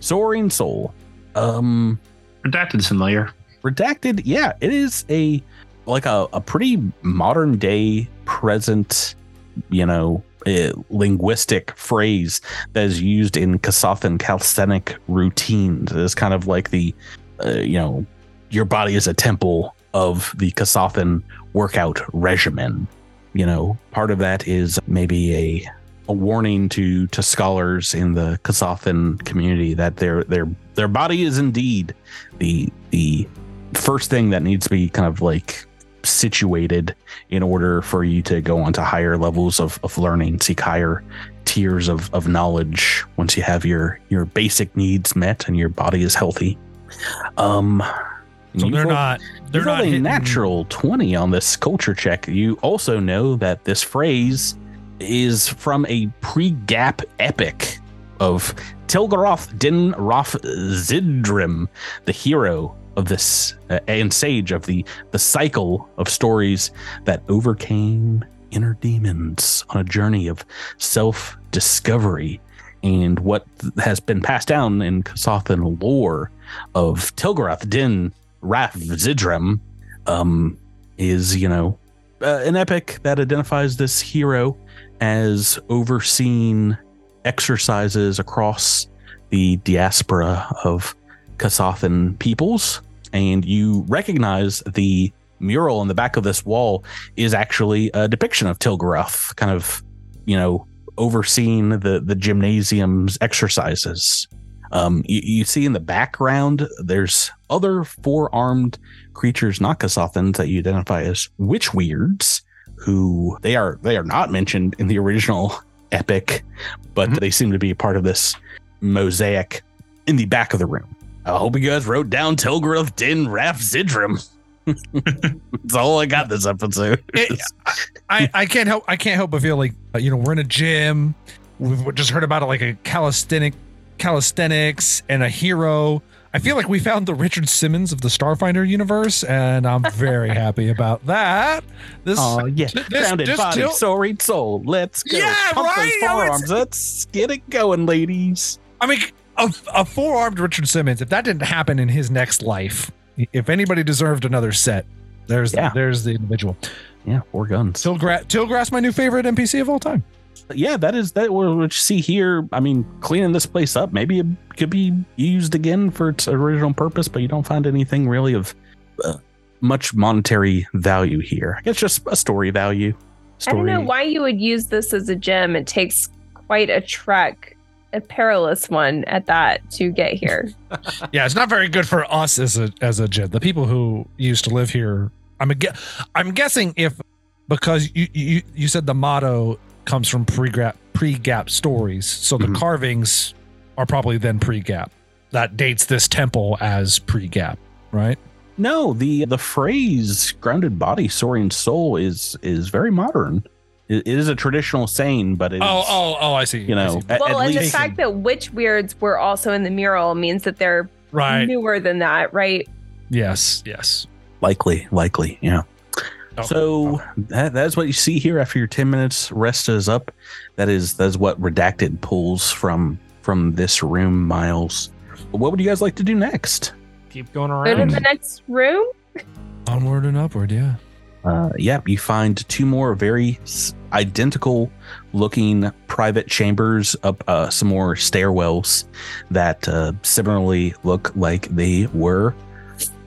Soaring soul. Um, Redacted familiar. Redacted. Yeah, it is a like a, a pretty modern day present. You know. A linguistic phrase that is used in Kasathan calisthenic routines. It's kind of like the, uh, you know, your body is a temple of the Kasathan workout regimen. You know, part of that is maybe a a warning to to scholars in the Kasathan community that their their their body is indeed the the first thing that needs to be kind of like situated in order for you to go on to higher levels of, of learning, seek higher tiers of, of knowledge once you have your, your basic needs met and your body is healthy. Um, so they're roll, not they're not hitting... natural twenty on this culture check. You also know that this phrase is from a pre-gap epic of Tilgaroth Din Rath Zidrim, the hero of this uh, and sage of the the cycle of stories that overcame inner demons on a journey of self-discovery, and what th- has been passed down in Kasathan lore of Tilgaroth Din Rath Zidrim um, is, you know, uh, an epic that identifies this hero as overseeing exercises across the diaspora of Kasathan peoples, and you recognize the mural on the back of this wall is actually a depiction of Tilgaroth, kind of, you know, overseeing the, the gymnasium's exercises. Um, you, you see in the background, there's other four-armed creatures, not Kasathans, that you identify as Witchwyrds, who they are they are not mentioned in the original epic, but mm-hmm. they seem to be part of this mosaic in the back of the room. I hope you guys wrote down Tilgaroth Din Rath Zidrim. That's all I got this episode. It, I, I can't help. I can't help but feel like, you know, we're in a gym. We've just heard about it, like a calisthenic, calisthenics and a hero. I feel like we found the Richard Simmons of the Starfinder universe, and I'm very happy about that. This, oh yeah, this, grounded this body, til- soaring soul. Let's go. Yeah, Pump right? those forearms. No, let's get it going, ladies. I mean. A, a four-armed Richard Simmons, if that didn't happen in his next life, if anybody deserved another set, there's yeah. the, there's the individual. Yeah, four guns. Tilgra- Tilgrath's my new favorite N P C of all time. Yeah, that is that what you see here. I mean, cleaning this place up, maybe it could be used again for its original purpose, but you don't find anything really of uh, much monetary value here. I guess just a story value. Story. I don't know why you would use this as a gem. It takes quite a trek a perilous one at that to get here. Yeah, it's not very good for us as a as a Jed. The people who used to live here. I'm a, I'm guessing if because you you you said the motto comes from pre-gap pre-gap stories, so the mm-hmm. carvings are probably then pre-gap. That dates this temple as pre-gap, right? No, the the phrase "grounded body, soaring soul" is is very modern. It is a traditional saying, but it's... Oh, oh, oh, I see. You know, see. At, well, at and least... the fact that Witchwyrds were also in the mural means that they're right. newer than that, right? Yes, yes. Likely, likely, yeah. Oh, so oh. that that's what you see here after your ten minutes rest is up. That is that's what Redacted pulls from from this room, Miles. What would you guys like to do next? Keep going around. Go to the next room? Onward and upward, yeah. Uh, yep, you find two more very identical looking private chambers up uh, some more stairwells that uh, similarly look like they were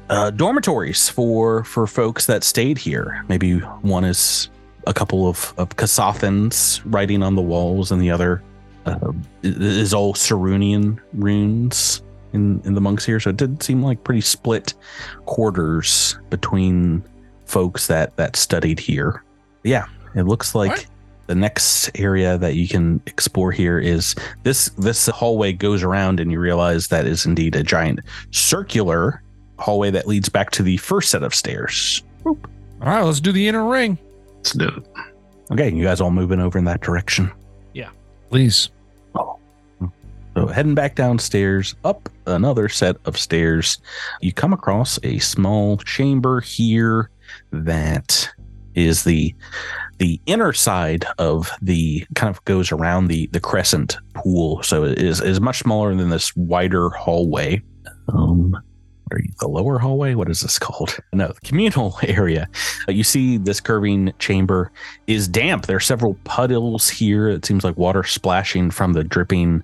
uh, dormitories for, for folks that stayed here. Maybe one is a couple of, of Casoffins writing on the walls and the other uh, is all Sarunian runes in, in the monks here. So it did seem like pretty split quarters between folks that that studied here. Yeah, it looks like right. the next area that you can explore here is this this hallway goes around, and you realize that is indeed a giant circular hallway that leads back to the first set of stairs. Boop. All right, let's do the inner ring. Let's do it. Okay, you guys all moving over in that direction? Yeah, please. Oh. So heading back downstairs, up another set of stairs, you come across a small chamber here that is the the inner side of the kind of goes around the the crescent pool, so it is is much smaller than this wider hallway. Um what are you, the lower hallway? What is this called? No, the communal area. Uh, you see this curving chamber is damp. There are several puddles here. It seems like water splashing from the dripping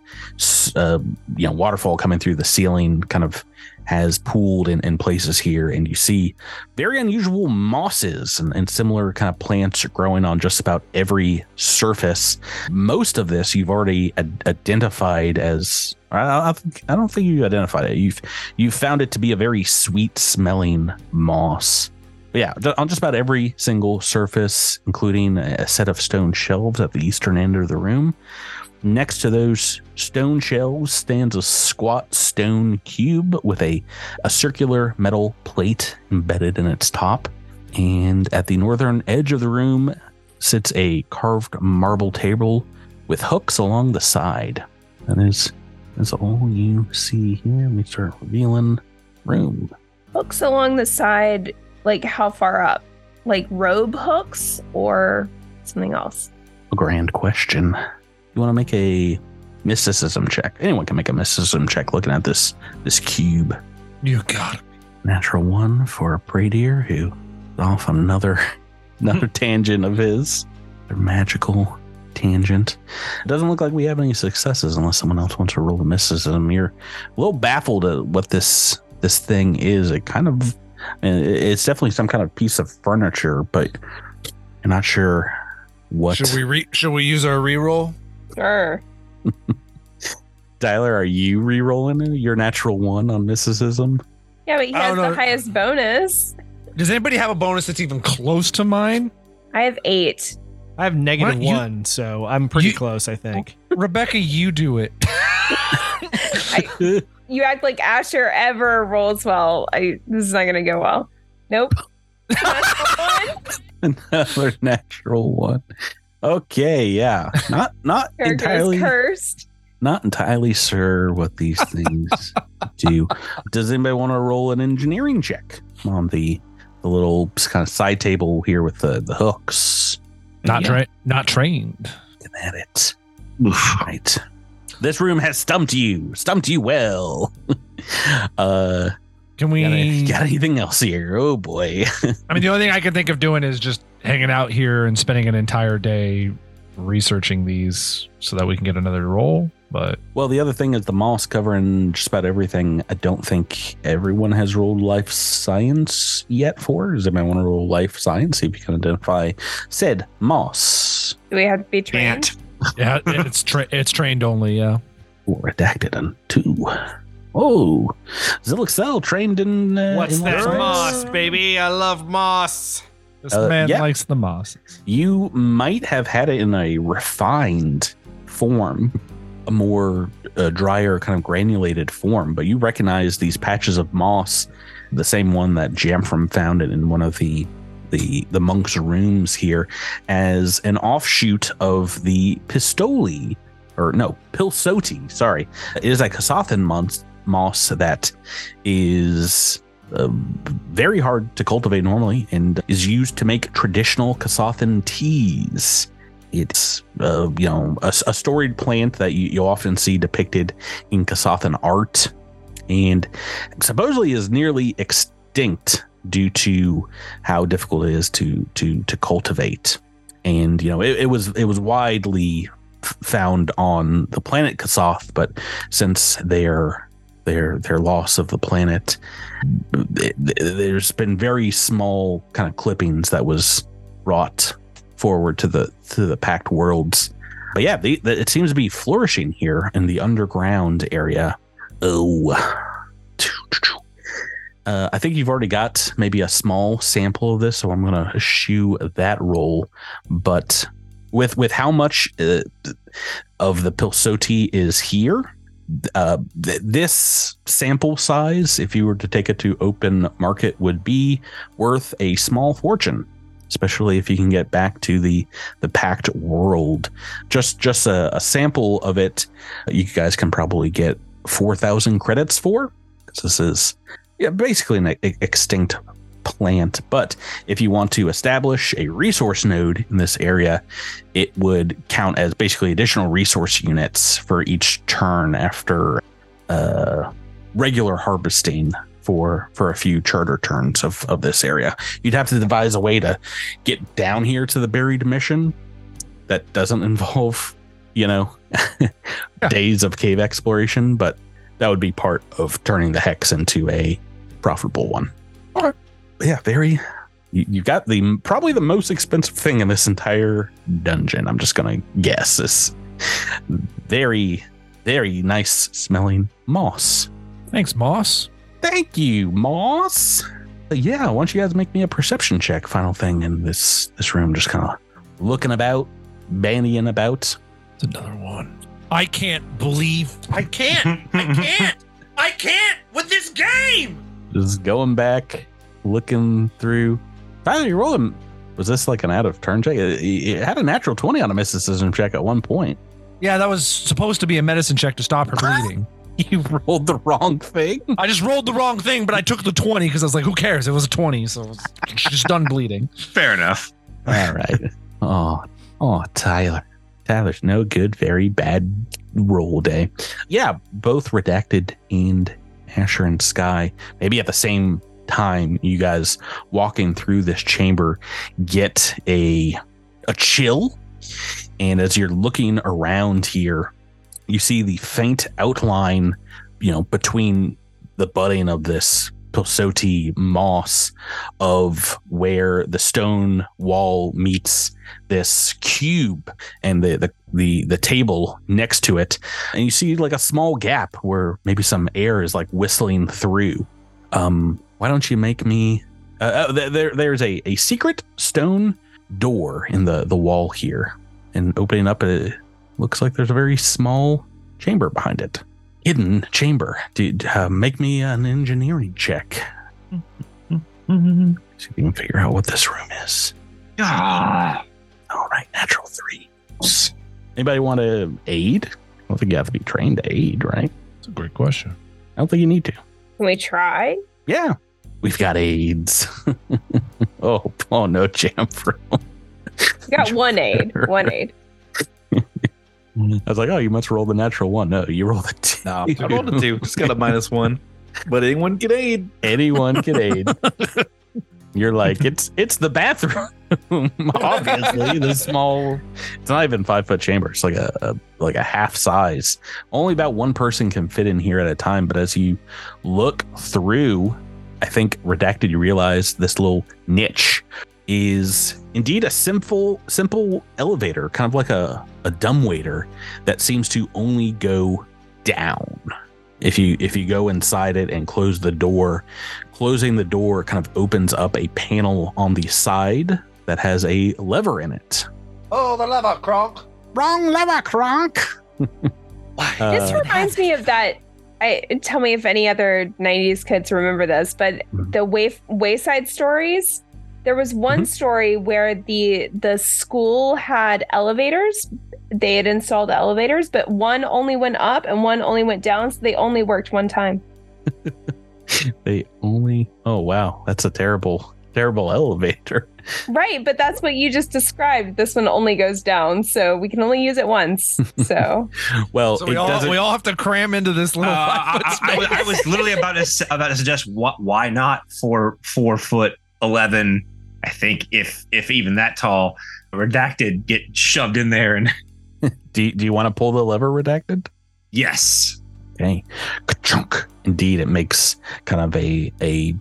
uh, you know, waterfall coming through the ceiling kind of has pooled in, in places here, and you see very unusual mosses and, and similar kind of plants growing on just about every surface. Most of this you've already ad- identified as I, I, I don't think you identified it. You've you've found it to be a very sweet smelling moss. But yeah, on just about every single surface, including a set of stone shelves at the eastern end of the room. Next to those stone shelves stands a squat stone cube with a, a circular metal plate embedded in its top. And at the northern edge of the room sits a carved marble table with hooks along the side. That is, that's all you see here. We start revealing room. Hooks along the side, like how far up? Like robe hooks or something else? A grand question. You want to make a mysticism check. Anyone can make a mysticism check looking at this this cube. You got it. Natural one for a Praydeer who off another another tangent of his. Their magical tangent. It doesn't look like we have any successes unless someone else wants to roll the mysticism. You're a little baffled at what this this thing is. It kind of it's definitely some kind of piece of furniture, but you're not sure what. Should we re- should we use our reroll? Sure. Tyler, are you re-rolling your natural one on mysticism? Yeah, but he has the highest bonus. Does anybody have a bonus that's even close to mine? I have eight. I have negative what? one, you, so I'm pretty you, close, I think. Rebecca, you do it. I, you act like Asher ever rolls well. I, this is not going to go well. Nope. Natural one? Another natural one. Okay, yeah, not not entirely cursed. Not entirely sure what these things do. Does anybody want to roll an engineering check on the the little kind of side table here with the, the hooks? Not yeah. tra- not trained. Looking at it. Right. This room has stumped you. Stumped you well. uh, Can we got, any, got anything else here? Oh boy. I mean, the only thing I can think of doing is just hanging out here and spending an entire day researching these so that we can get another roll. But well, the other thing is the moss covering just about everything. I don't think everyone has rolled life science yet for. Does anyone want to roll life science? See if you can identify said moss. Do we have to be trained? Yeah, it's tra- it's trained only. Yeah. Ooh, redacted on two. Oh, Zilixel trained in. Uh, What's in that moss, baby? I love moss. This uh, man yeah. likes the mosses. You might have had it in a refined form, a more uh, drier, kind of granulated form, but you recognize these patches of moss, the same one that Jamfram found it in one of the the the monks' rooms here, as an offshoot of the Pistoli, or no, Pilsoti, sorry. It is a Kasathan moss, moss that is uh, very hard to cultivate normally and is used to make traditional Kasathan teas. It's uh, you know a, a storied plant that you, you often see depicted in Kasathan art and supposedly is nearly extinct due to how difficult it is to to to cultivate. And you know it, it was it was widely f- found on the planet Kasoth, but since their their their loss of the planet, it, there's been very small kind of clippings that was brought forward to the to the packed worlds. But yeah, the, the, it seems to be flourishing here in the underground area. Oh. Uh, I think you've already got maybe a small sample of this, so I'm going to eschew that roll. But with with how much uh, of the Pilsoti is here, uh, th- this sample size, if you were to take it to open market, would be worth a small fortune, especially if you can get back to the the packed world. Just just a, a sample of it, you guys can probably get four thousand credits for, because this is... yeah, basically an extinct plant. But if you want to establish a resource node in this area, it would count as basically additional resource units for each turn after uh, regular harvesting for for a few charter turns of, of this area. You'd have to devise a way to get down here to the buried mission that doesn't involve, you know, yeah. days of cave exploration, but that would be part of turning the hex into a profitable one. Okay. Yeah, very. You, you got the probably the most expensive thing in this entire dungeon. I'm just gonna guess this very, very nice smelling moss. Thanks, moss. Thank you, moss. But yeah, why don't you guys make me a perception check? Final thing in this this room, just kind of looking about, bandying about. It's another one. I can't believe I can't. I can't. I can't with this game. Just going back, looking through. Tyler, you're rolling. Was this like an out of turn check? It, it had a natural twenty on a mysticism check at one point. Yeah, that was supposed to be a medicine check to stop her bleeding. You rolled the wrong thing. I just rolled the wrong thing, but I took the twenty because I was like, who cares? It was a twenty, so she's just done bleeding. Fair enough. All right. Oh, oh, Tyler. There's no good, very bad roll day. Yeah, both Redacted and Asher and Sky, maybe at the same time, you guys walking through this chamber get a a chill. And as you're looking around here, you see the faint outline, you know, between the budding of this Pilsoti moss of where the stone wall meets this cube and the, the the the table next to it, and you see like a small gap where maybe some air is like whistling through. Um, why don't you make me? Uh, oh, there there's a, a secret stone door in the the wall here, and opening up, it looks like there's a very small chamber behind it. Hidden chamber. Dude, uh, make me an engineering check. Mm-hmm. Mm-hmm. So you can figure out what this room is. Ah. All right, natural three. Anybody want to aid? I don't think you have to be trained to aid, right? That's a great question. I don't think you need to. Can we try? Yeah. We've got aids. oh, oh, no, Jamfram. We got one aid. One aid. I was like, oh, you must roll the natural one. No, you roll the two. No, I rolled a two. Just got a minus one. But anyone can aid. Anyone can aid. You're like, it's it's the bathroom. Obviously, the small. It's not even five foot chamber. It's like a, a like a half size. Only about one person can fit in here at a time. But as you look through, I think Redacted, you realize this little niche is indeed a simple simple elevator, kind of like a, a dumbwaiter that seems to only go down. If you if you go inside it and close the door, closing the door kind of opens up a panel on the side that has a lever in it. Oh, the lever, Kronk. Wrong lever, Kronk. uh, this reminds me of that. I, tell me if any other nineties kids remember this, but mm-hmm. the way, Wayside Stories, there was one mm-hmm. story where the the school had elevators. They had installed elevators, but one only went up and one only went down, so they only worked one time. They only... Oh, wow. That's a terrible, terrible elevator. Right, but that's what you just described. This one only goes down, so we can only use it once. So, well, so we, it all, we all have to cram into this little. Uh, I, I, I was literally about to about to suggest wh- why not for four foot eleven. I think if if even that tall, Redacted get shoved in there. And do do you want to pull the lever, Redacted? Yes. Okay. Ka-chunk. Indeed, it makes kind of a a.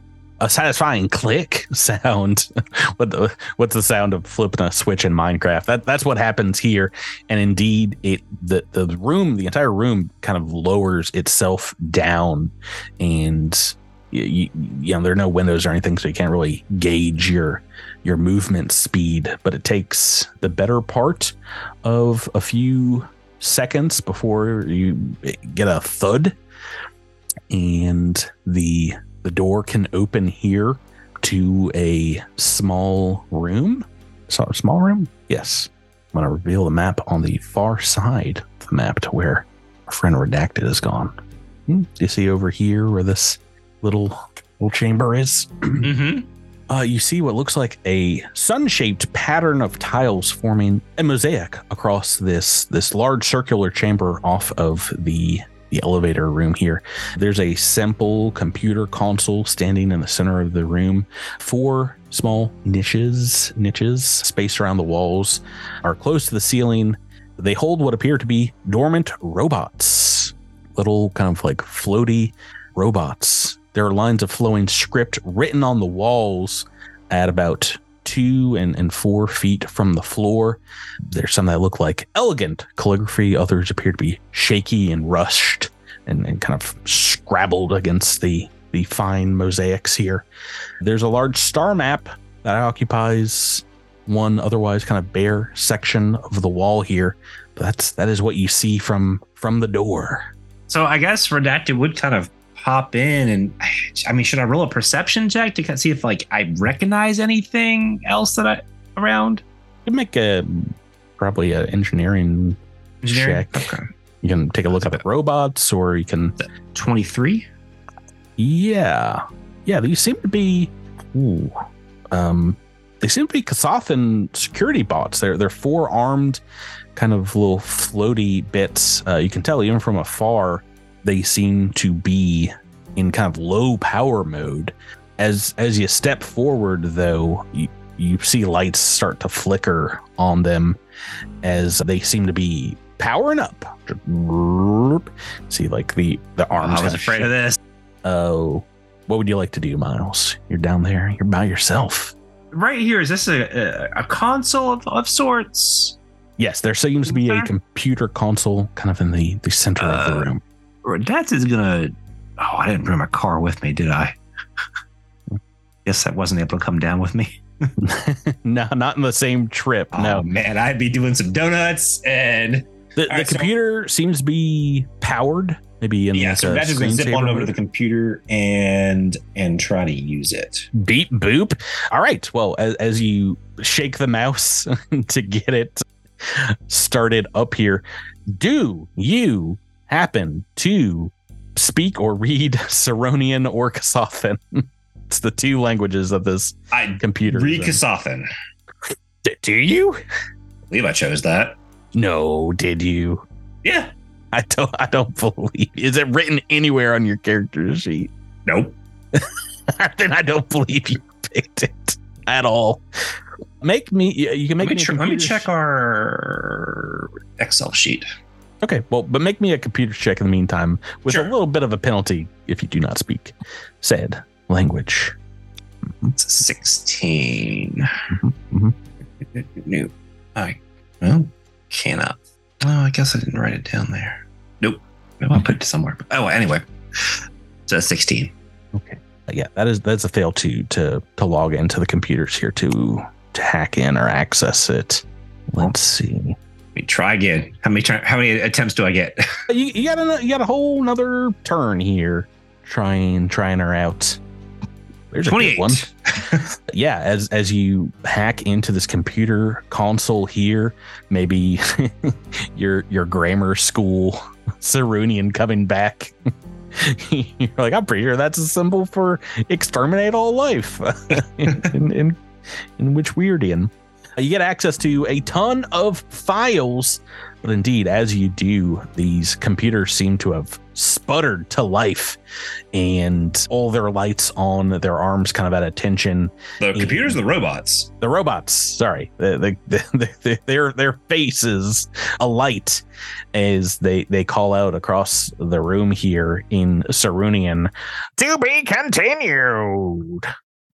A satisfying click sound. What the, what's the sound of flipping a switch in Minecraft? That that's what happens here. And indeed, it the the room, the entire room, kind of lowers itself down, and you, you, you know there are no windows or anything, so you can't really gauge your your movement speed. But it takes the better part of a few seconds before you get a thud, and the. The door can open here to a small room. Small room? Yes. I'm going to reveal the map on the far side of the map to where our friend Redacted is gone. Do you see over here where this little, little chamber is? Mm-hmm. Uh, you see what looks like a sun-shaped pattern of tiles forming a mosaic across this, this large circular chamber off of the... the elevator room here. There's a simple computer console standing in the center of the room. Four small niches, niches spaced around the walls are close to the ceiling. They hold what appear to be dormant robots, little kind of like floaty robots. There are lines of flowing script written on the walls at about two and, and four feet from the floor. There's some that look like elegant calligraphy. Others appear to be shaky and rushed and, and kind of scrabbled against the, the fine mosaics here. There's a large star map that occupies one otherwise kind of bare section of the wall here. But that's, that is what you see from, from the door. So I guess Redacted would kind of pop in, and I mean, should I roll a perception check to see if like I recognize anything else that I around? You make a probably an engineering, engineering check. Okay. You can take a look up at robots, or you can twenty-three. Yeah, yeah. These seem to be. Ooh, um, they seem to be Kasathan security bots. They're they're four armed, kind of little floaty bits. Uh, you can tell even from afar. They seem to be in kind of low power mode. As as you step forward, though, you, you see lights start to flicker on them as they seem to be powering up. See, like the, the arms. I was afraid shit. of this. Oh, what would you like to do, Miles? You're down there. You're by yourself. Right here. Is this a, a, a console of, of sorts? Yes, there seems to be a computer console kind of in the, the center uh, of the room. Redacted is gonna. Oh, I didn't bring my car with me, did I? Guess that wasn't able to come down with me. No, not in the same trip. Oh, no, man, I'd be doing some donuts, and the, the right, computer so... seems to be powered. Maybe in yeah. Like so Redacted's gonna zip on over to the computer and and try to use it. Beep boop. All right. Well, as, as you shake the mouse to get it started up here, do you? Happen to speak or read Ceronian or Casoffin? It's the two languages of this I computer. Read Casoffin. D- do you? I believe I chose that. No, did you? Yeah. I don't. I don't believe. Is it written anywhere on your character sheet? Nope. Then I don't believe you picked it at all. Make me. You can make let me. me tr- let me check our Excel sheet. Okay, well, but make me a computer check in the meantime with sure. a little bit of a penalty if you do not speak said language. It's sixteen. Mm-hmm. Nope. I well, cannot. Oh, I guess I didn't write it down there. Nope. I want to put it somewhere. Oh, anyway, so sixteen. Okay, yeah, that is that's a fail to to to log into the computers here to to hack in or access it. Let's see. Let me try again. How many try, how many attempts do I get? you, you got a you got a whole nother turn here, trying trying her out. There's a good one. Yeah, as as you hack into this computer console here, maybe your your grammar school Sarunian coming back. You're like, I'm pretty sure that's a symbol for exterminate all life in, in, in, in Witchwyrdian. You get access to a ton of files, but indeed, as you do, these computers seem to have sputtered to life, and all their lights on, their arms kind of at attention. The computers, the robots, the robots. Sorry, the, the, the, the, their their faces alight as they they call out across the room here in Ceronian. To be continued.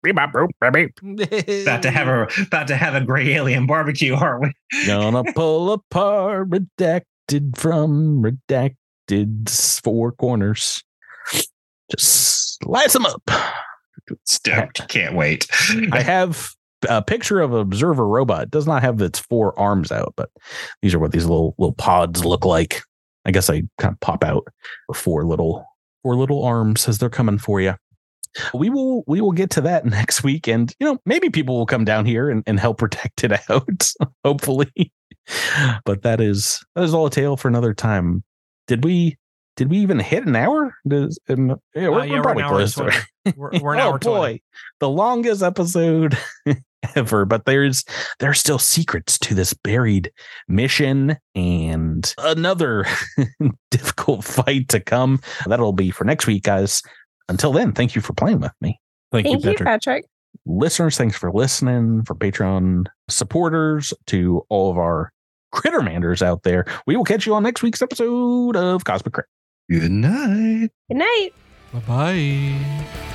about to have a about to have a gray alien barbecue, aren't we? Gonna pull apart redacted from redacted's four corners. Just slice them up. Stoked. Can't wait. I have a picture of an observer robot. It does not have its four arms out, but these are what these little little pods look like. I guess I kind of pop out four little four little arms as they're coming for you. We will we will get to that next week, and you know, maybe people will come down here and, and help protect it out, hopefully. But that is that is all a tale for another time. Did we did we even hit an hour? Does, um, yeah, we're, uh, yeah, we're probably close to it. We're, we're an oh hour boy, twenty. The longest episode ever. But there's there are still secrets to this buried mission and another difficult fight to come. That'll be for next week, guys. Until then, thank you for playing with me. Thank, thank you, Patrick. you, Patrick. Listeners, thanks for listening. For Patreon supporters, to all of our Crittermanders out there, we will catch you on next week's episode of Cosmic Crit. Good night. Good night. Bye-bye.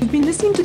You've been listening to